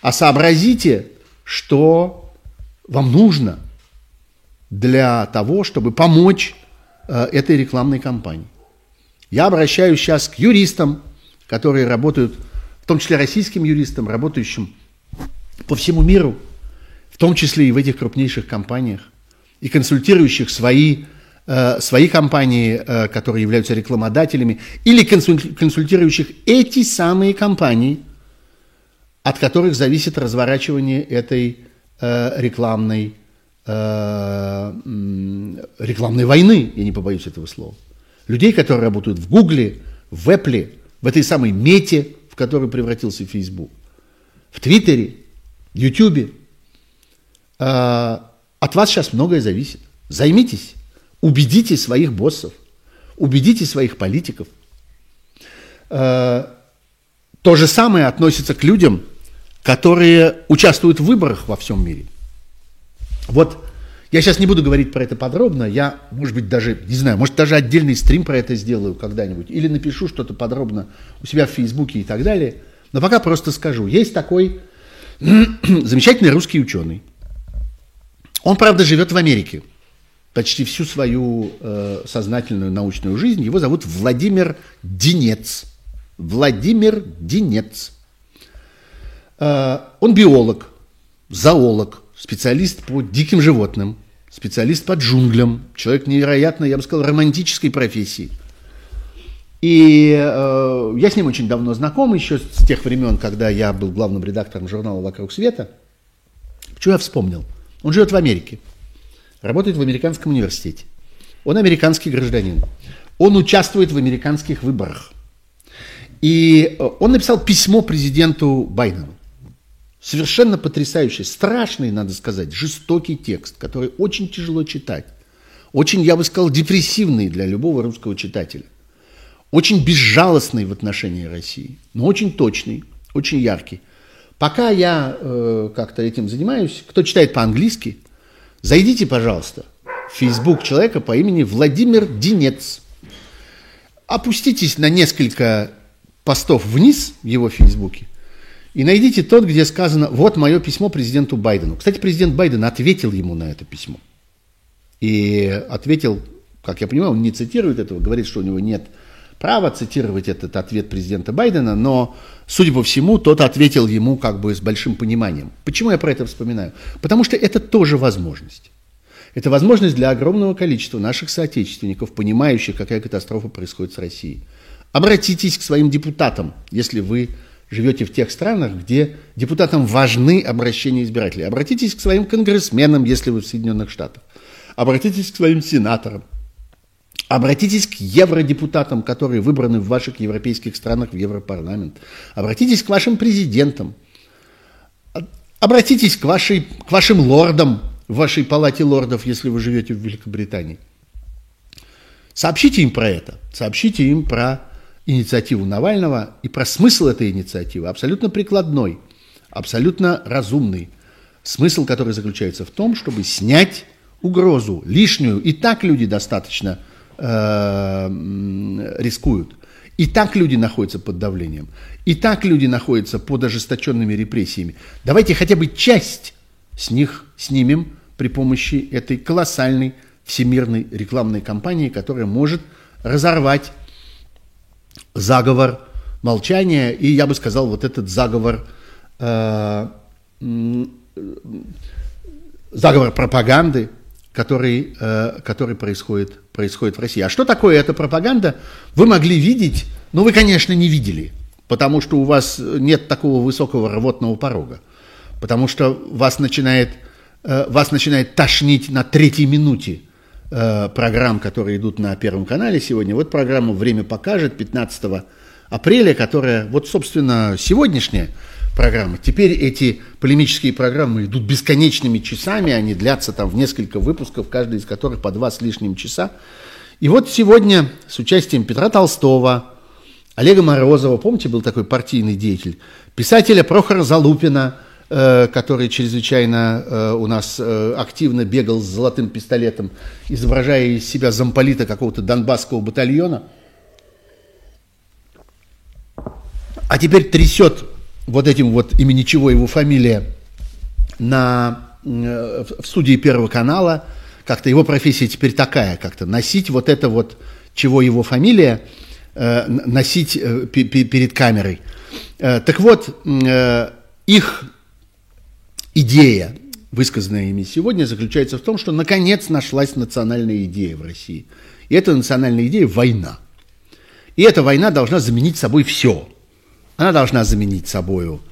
А сообразите, что вам нужно для того, чтобы помочь э, этой рекламной кампании. Я обращаюсь сейчас к юристам, которые работают... в том числе российским юристам, работающим по всему миру, в том числе и в этих крупнейших компаниях, и консультирующих свои, э, свои компании, э, которые являются рекламодателями, или консультирующих эти самые компании, от которых зависит разворачивание этой э, рекламной, э, рекламной войны, я не побоюсь этого слова. Людей, которые работают в Гугле, в Apple, в этой самой Мете, в который превратился в Facebook, в Твиттере, Ютубе. От вас сейчас многое зависит. Займитесь, убедите своих боссов, убедите своих политиков. То же самое относится к людям, которые участвуют в выборах во всем мире. Вот я сейчас не буду говорить про это подробно, я, может быть, даже, не знаю, может, даже отдельный стрим про это сделаю когда-нибудь, или напишу что-то подробно у себя в Фейсбуке и так далее, но пока просто скажу. Есть такой замечательный русский ученый, он, правда, живет в Америке почти всю свою э, сознательную научную жизнь, его зовут Владимир Динец, Владимир Динец. Э, он биолог, зоолог, специалист по диким животным, специалист по джунглям, человек невероятно, я бы сказал, романтической профессии. И э, я с ним очень давно знаком, еще с тех времен, когда я был главным редактором журнала «Вокруг света». Почему я вспомнил? Он живет в Америке, работает в американском университете. Он американский гражданин. Он участвует в американских выборах. И он написал письмо президенту Байдену. Совершенно потрясающий, страшный, надо сказать, жестокий текст, который очень тяжело читать. Очень, я бы сказал, депрессивный для любого русского читателя. Очень безжалостный в отношении России, но очень точный, очень яркий. Пока я э, как-то этим занимаюсь, кто читает по-английски, зайдите, пожалуйста, в Facebook человека по имени Владимир Динец. Опуститесь на несколько постов вниз в его Фейсбуке, и найдите тот, где сказано: вот мое письмо президенту Байдену. Кстати, президент Байден ответил ему на это письмо. И ответил, как я понимаю, он не цитирует этого, говорит, что у него нет права цитировать этот ответ президента Байдена, но, судя по всему, тот ответил ему как бы с большим пониманием. Почему я про это вспоминаю? Потому что это тоже возможность. Это возможность для огромного количества наших соотечественников, понимающих, какая катастрофа происходит с Россией. Обратитесь к своим депутатам, если вы... живете в тех странах, где депутатам важны обращения избирателей. Обратитесь к своим конгрессменам, если вы в Соединенных Штатах. Обратитесь к своим сенаторам. Обратитесь к евродепутатам, которые выбраны в ваших европейских странах в Европарламент. Обратитесь к вашим президентам. Обратитесь к, вашей, к вашим лордам в вашей палате лордов, если вы живете в Великобритании. Сообщите им про это. Сообщите им про инициативу Навального и про смысл этой инициативы, абсолютно прикладной, абсолютно разумный. Смысл, который заключается в том, чтобы снять угрозу лишнюю. И так люди достаточно э, рискуют. И так люди находятся под давлением. И так люди находятся под ожесточенными репрессиями. Давайте хотя бы часть с них снимем при помощи этой колоссальной всемирной рекламной кампании, которая может разорвать заговор молчания. И я бы сказал, вот этот заговор... Э- заговор пропаганды, который, э, который происходит, происходит в России. А что такое эта пропаганда? Вы могли видеть, но вы, конечно, не видели, потому что у вас нет такого высокого рвотного порога, потому что вас начинает, э, вас начинает тошнить на третьей минуте э, программ, которые идут на Первом канале сегодня. Вот программу «Время покажет» пятнадцатого апреля, которая, вот, собственно, сегодняшняя программы. Теперь эти полемические программы идут бесконечными часами, они длятся там в несколько выпусков, каждый из которых по два с лишним часа. И вот сегодня с участием Петра Толстого, Олега Морозова, помните, был такой партийный деятель, писателя Прохора Залупина, э, который чрезвычайно э, у нас э, активно бегал с золотым пистолетом, изображая из себя замполита какого-то донбасского батальона, а теперь трясет вот этим вот, имя ничего, его фамилия, на, э, в студии Первого канала, как-то его профессия теперь такая, как-то носить вот это вот, чего его фамилия, э, носить э, п- п- перед камерой. Э, так вот, э, их идея, высказанная ими сегодня, заключается в том, что наконец нашлась национальная идея в России. И эта национальная идея – война. И эта война должна заменить собой все. Она должна заменить собою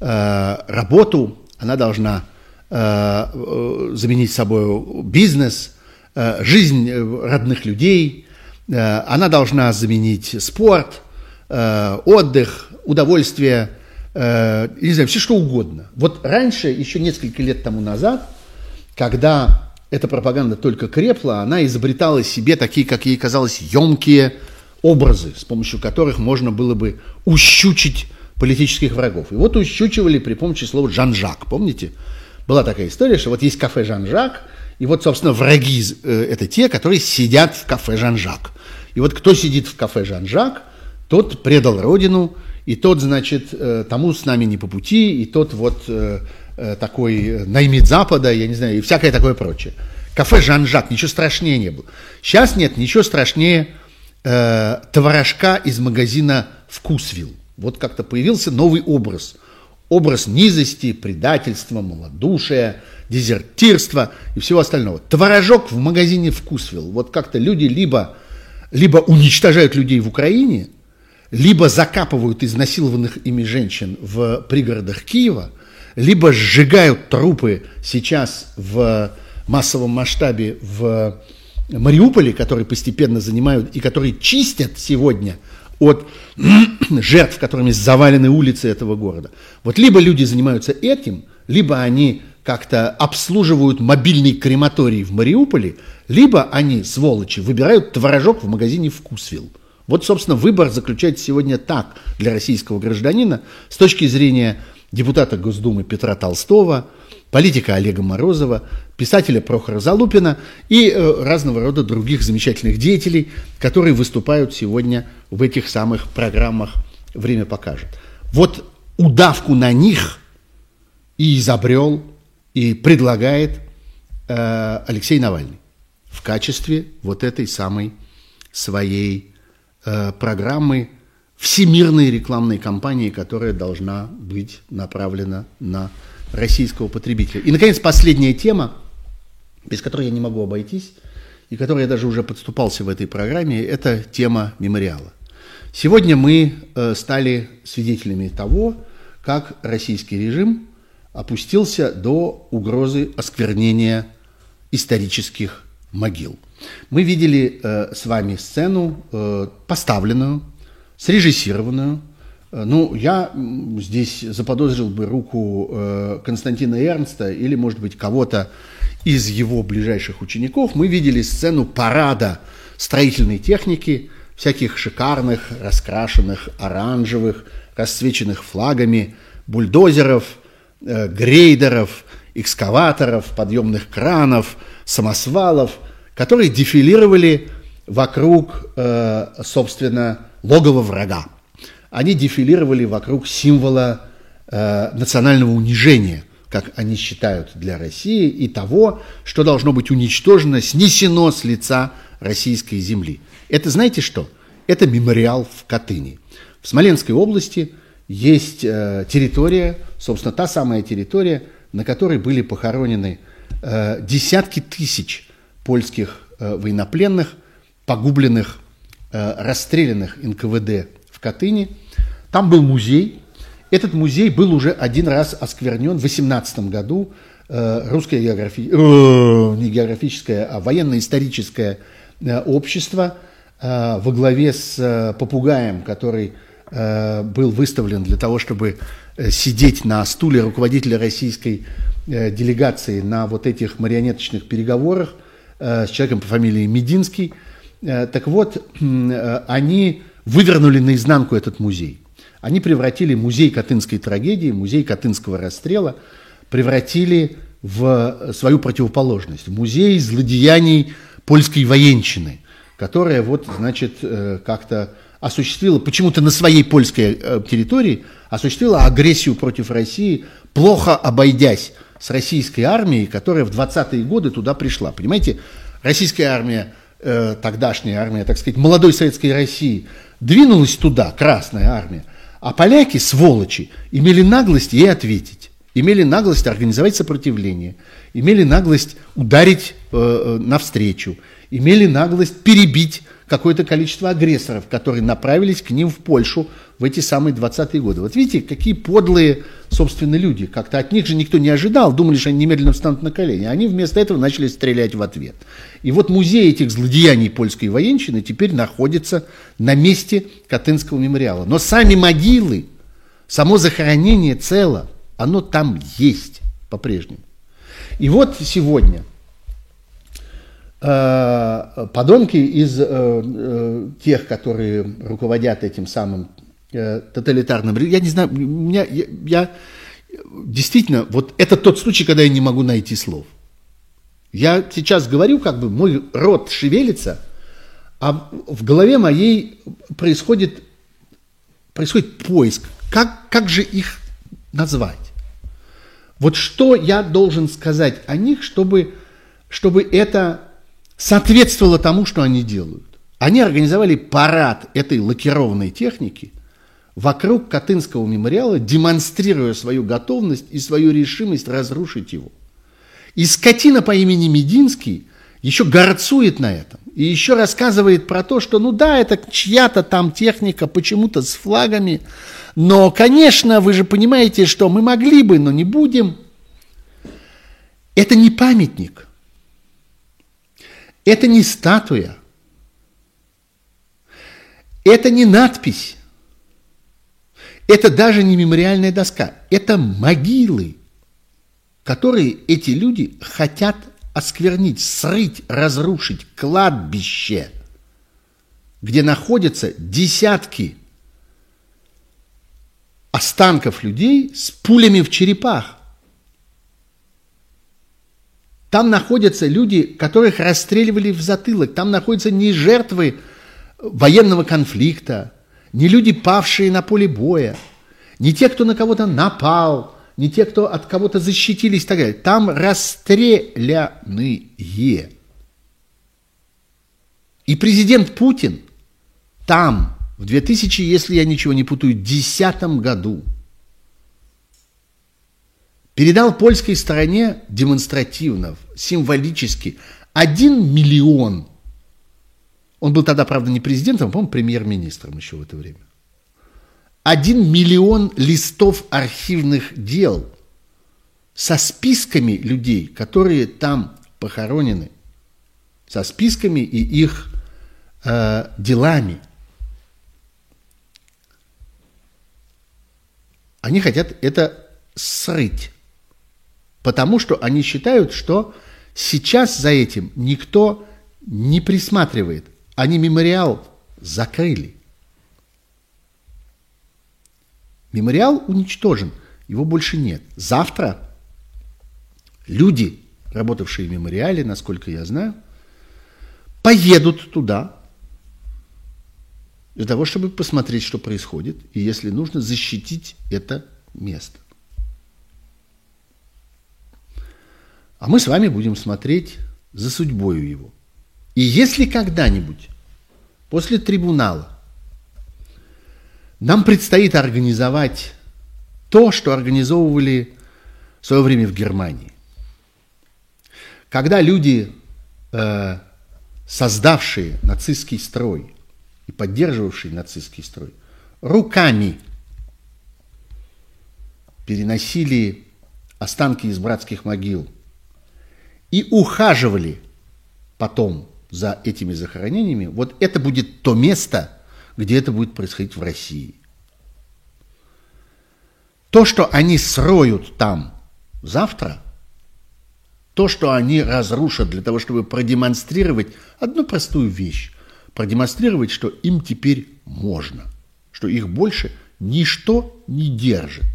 э, работу, она должна э, э, заменить собою бизнес, э, жизнь родных людей, э, она должна заменить спорт, э, отдых, удовольствие, э, не знаю, все что угодно. Вот раньше, еще несколько лет тому назад, когда эта пропаганда только крепла, она изобретала себе такие, как ей казалось, емкие образы, с помощью которых можно было бы ущучить политических врагов. И вот ущучивали при помощи слова «Жан-Жак». Помните? Была такая история, что вот есть кафе «Жан-Жак», и вот, собственно, враги э, – это те, которые сидят в кафе «Жан-Жак». И вот кто сидит в кафе «Жан-Жак», тот предал родину, и тот, значит, э, тому с нами не по пути, и тот вот э, э, такой наймит Запада, я не знаю, и всякое такое прочее. Кафе «Жан-Жак», ничего страшнее не было. Сейчас нет, ничего страшнее творожка из магазина «Вкусвилл». Вот как-то появился новый образ. Образ низости, предательства, малодушия, дезертирства и всего остального. Творожок в магазине «Вкусвилл». Вот как-то люди либо, либо уничтожают людей в Украине, либо закапывают изнасилованных ими женщин в пригородах Киева, либо сжигают трупы сейчас в массовом масштабе в Мариуполе, которые постепенно занимают и которые чистят сегодня от жертв, которыми завалены улицы этого города. Вот либо люди занимаются этим, либо они как-то обслуживают мобильный крематорий в Мариуполе, либо они, сволочи, выбирают творожок в магазине «Вкусвилл». Вот, собственно, выбор заключается сегодня так для российского гражданина с точки зрения депутата Госдумы Петра Толстого, политика Олега Морозова, писателя Прохора Залупина и э, разного рода других замечательных деятелей, которые выступают сегодня в этих самых программах «Время покажет». Вот удавку на них и изобрел, и предлагает э, Алексей Навальный в качестве вот этой самой своей э, программы всемирной рекламной кампании, которая должна быть направлена на российского потребителя. И, наконец, последняя тема, без которой я не могу обойтись, и которой я даже уже подступался в этой программе, это тема мемориала. Сегодня мы э, стали свидетелями того, как российский режим опустился до угрозы осквернения исторических могил. Мы видели э, с вами сцену, э, поставленную, срежиссированную. Ну, я здесь заподозрил бы руку э, Константина Эрнста или, может быть, кого-то из его ближайших учеников. Мы видели сцену парада строительной техники, всяких шикарных, раскрашенных, оранжевых, расцвеченных флагами бульдозеров, э, грейдеров, экскаваторов, подъемных кранов, самосвалов, которые дефилировали вокруг, э, собственно, логово врага. Они дефилировали вокруг символа э, национального унижения, как они считают, для России, и того, что должно быть уничтожено, снесено с лица российской земли. Это, знаете что? Это мемориал в Катыни. В Смоленской области есть э, территория, собственно, та самая территория, на которой были похоронены э, десятки тысяч польских э, военнопленных, погубленных, э, расстрелянных эн ка вэ дэ в Катыни. Там был музей. Этот музей был уже один раз осквернен в восемнадцатом году. Э, русское географи... э, не географическое, а военно-историческое э, общество э, во главе с э, попугаем, который э, был выставлен для того, чтобы сидеть на стуле руководителя российской э, делегации на вот этих марионеточных переговорах э, с человеком по фамилии Мединский. Э, так вот, э, они вывернули наизнанку этот музей. Они превратили музей Катынской трагедии, музей Катынского расстрела, превратили в свою противоположность, в музей злодеяний польской военщины, которая вот, значит, э, как-то осуществила, почему-то на своей польской территории, осуществила агрессию против России, плохо обойдясь с российской армией, которая в двадцатые годы туда пришла. Понимаете, российская армия, э, тогдашняя армия, так сказать, молодой советской России, двинулась туда, Красная армия, а поляки, сволочи, имели наглость ей ответить, имели наглость организовать сопротивление, имели наглость ударить э, навстречу, имели наглость перебить какое-то количество агрессоров, которые направились к ним в Польшу в эти самые двадцатые годы. Вот видите, какие подлые, собственно, люди. Как-то от них же никто не ожидал, думали, что они немедленно встанут на колени. Они вместо этого начали стрелять в ответ. И вот музей этих злодеяний польской военщины теперь находится на месте Катынского мемориала. Но сами могилы, само захоронение цело, оно там есть по-прежнему. И вот сегодня подонки из э, э, тех, которые руководят этим самым э, тоталитарным, я не знаю, меня, я, я действительно, вот это тот случай, когда я не могу найти слов. Я сейчас говорю, как бы мой рот шевелится, а в голове моей происходит, происходит поиск, как, как же их назвать. Вот что я должен сказать о них, чтобы, чтобы это соответствовало тому, что они делают. Они организовали парад этой лакированной техники вокруг Катынского мемориала, демонстрируя свою готовность и свою решимость разрушить его. И скотина по имени Мединский еще горцует на этом и еще рассказывает про то, что ну да, это чья-то там техника, почему-то с флагами, но, конечно, вы же понимаете, что мы могли бы, но не будем. Это не памятник. Это не статуя, это не надпись, это даже не мемориальная доска, это могилы, которые эти люди хотят осквернить, срыть, разрушить кладбище, где находятся десятки останков людей с пулями в черепах. Там находятся люди, которых расстреливали в затылок. Там находятся не жертвы военного конфликта, не люди, павшие на поле боя, не те, кто на кого-то напал, не те, кто от кого-то защитились и так далее. Там расстрелянные. И президент Путин там в двухтысячном, если я ничего не путаю, десятом году передал польской стороне демонстративно, символически, один миллион. Он был тогда, правда, не президентом, по-моему, премьер-министром еще в это время. один миллион листов архивных дел со списками людей, которые там похоронены, со списками и их э, делами. Они хотят это срыть. Потому что они считают, что сейчас за этим никто не присматривает. Они мемориал закрыли. Мемориал уничтожен, его больше нет. Завтра люди, работавшие в мемориале, насколько я знаю, поедут туда. для того, чтобы посмотреть, что происходит, и, если нужно, защитить это место. А мы с вами будем смотреть за судьбою его. И если когда-нибудь после трибунала нам предстоит организовать то, что организовывали в свое время в Германии, когда люди, э, создавшие нацистский строй и поддерживавшие нацистский строй, руками переносили останки из братских могил и ухаживали потом за этими захоронениями, вот это будет то место, где это будет происходить в России. То, что они сроют там завтра, то, что они разрушат для того, чтобы продемонстрировать одну простую вещь, продемонстрировать, что им теперь можно, что их больше ничто не держит.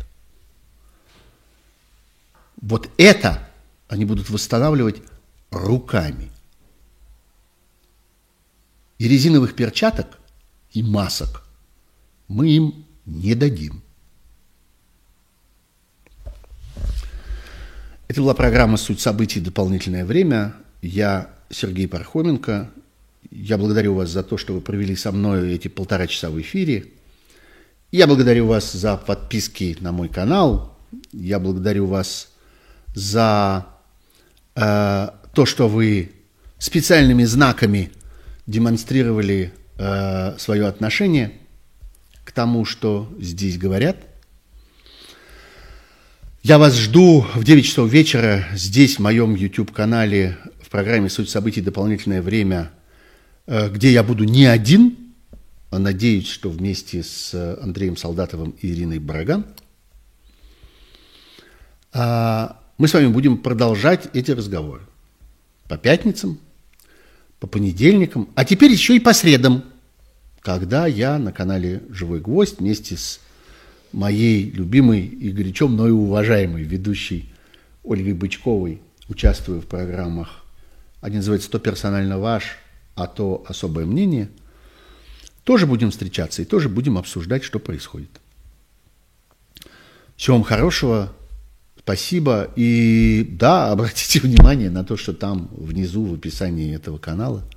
Вот это они будут восстанавливать руками. И резиновых перчаток, и масок мы им не дадим. Это была программа «Суть событий. Дополнительное время». Я Сергей Пархоменко. Я благодарю вас за то, что вы провели со мной эти полтора часа в эфире. Я благодарю вас за подписки на мой канал. Я благодарю вас за э, то, что вы специальными знаками демонстрировали э, свое отношение к тому, что здесь говорят. Я вас жду в девять часов вечера здесь, в моем YouTube-канале, в программе «Суть событий. Дополнительное время», где я буду не один, а надеюсь, что вместе с Андреем Солдатовым и Ириной Бороган. Мы с вами будем продолжать эти разговоры по пятницам, по понедельникам, а теперь еще и по средам, когда я на канале «Живой гвоздь» вместе с моей любимой и горячо мною уважаемой ведущей Ольгой Бычковой участвую в программах. Они называются «То персонально ваш», а то «Особое мнение». Тоже будем встречаться и тоже будем обсуждать, что происходит. Всего вам хорошего. Спасибо. И да, обратите внимание на то, что там внизу в описании этого канала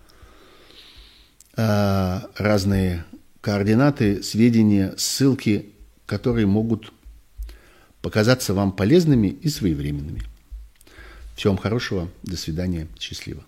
разные координаты, сведения, ссылки, которые могут показаться вам полезными и своевременными. Всего вам хорошего, до свидания, счастливо.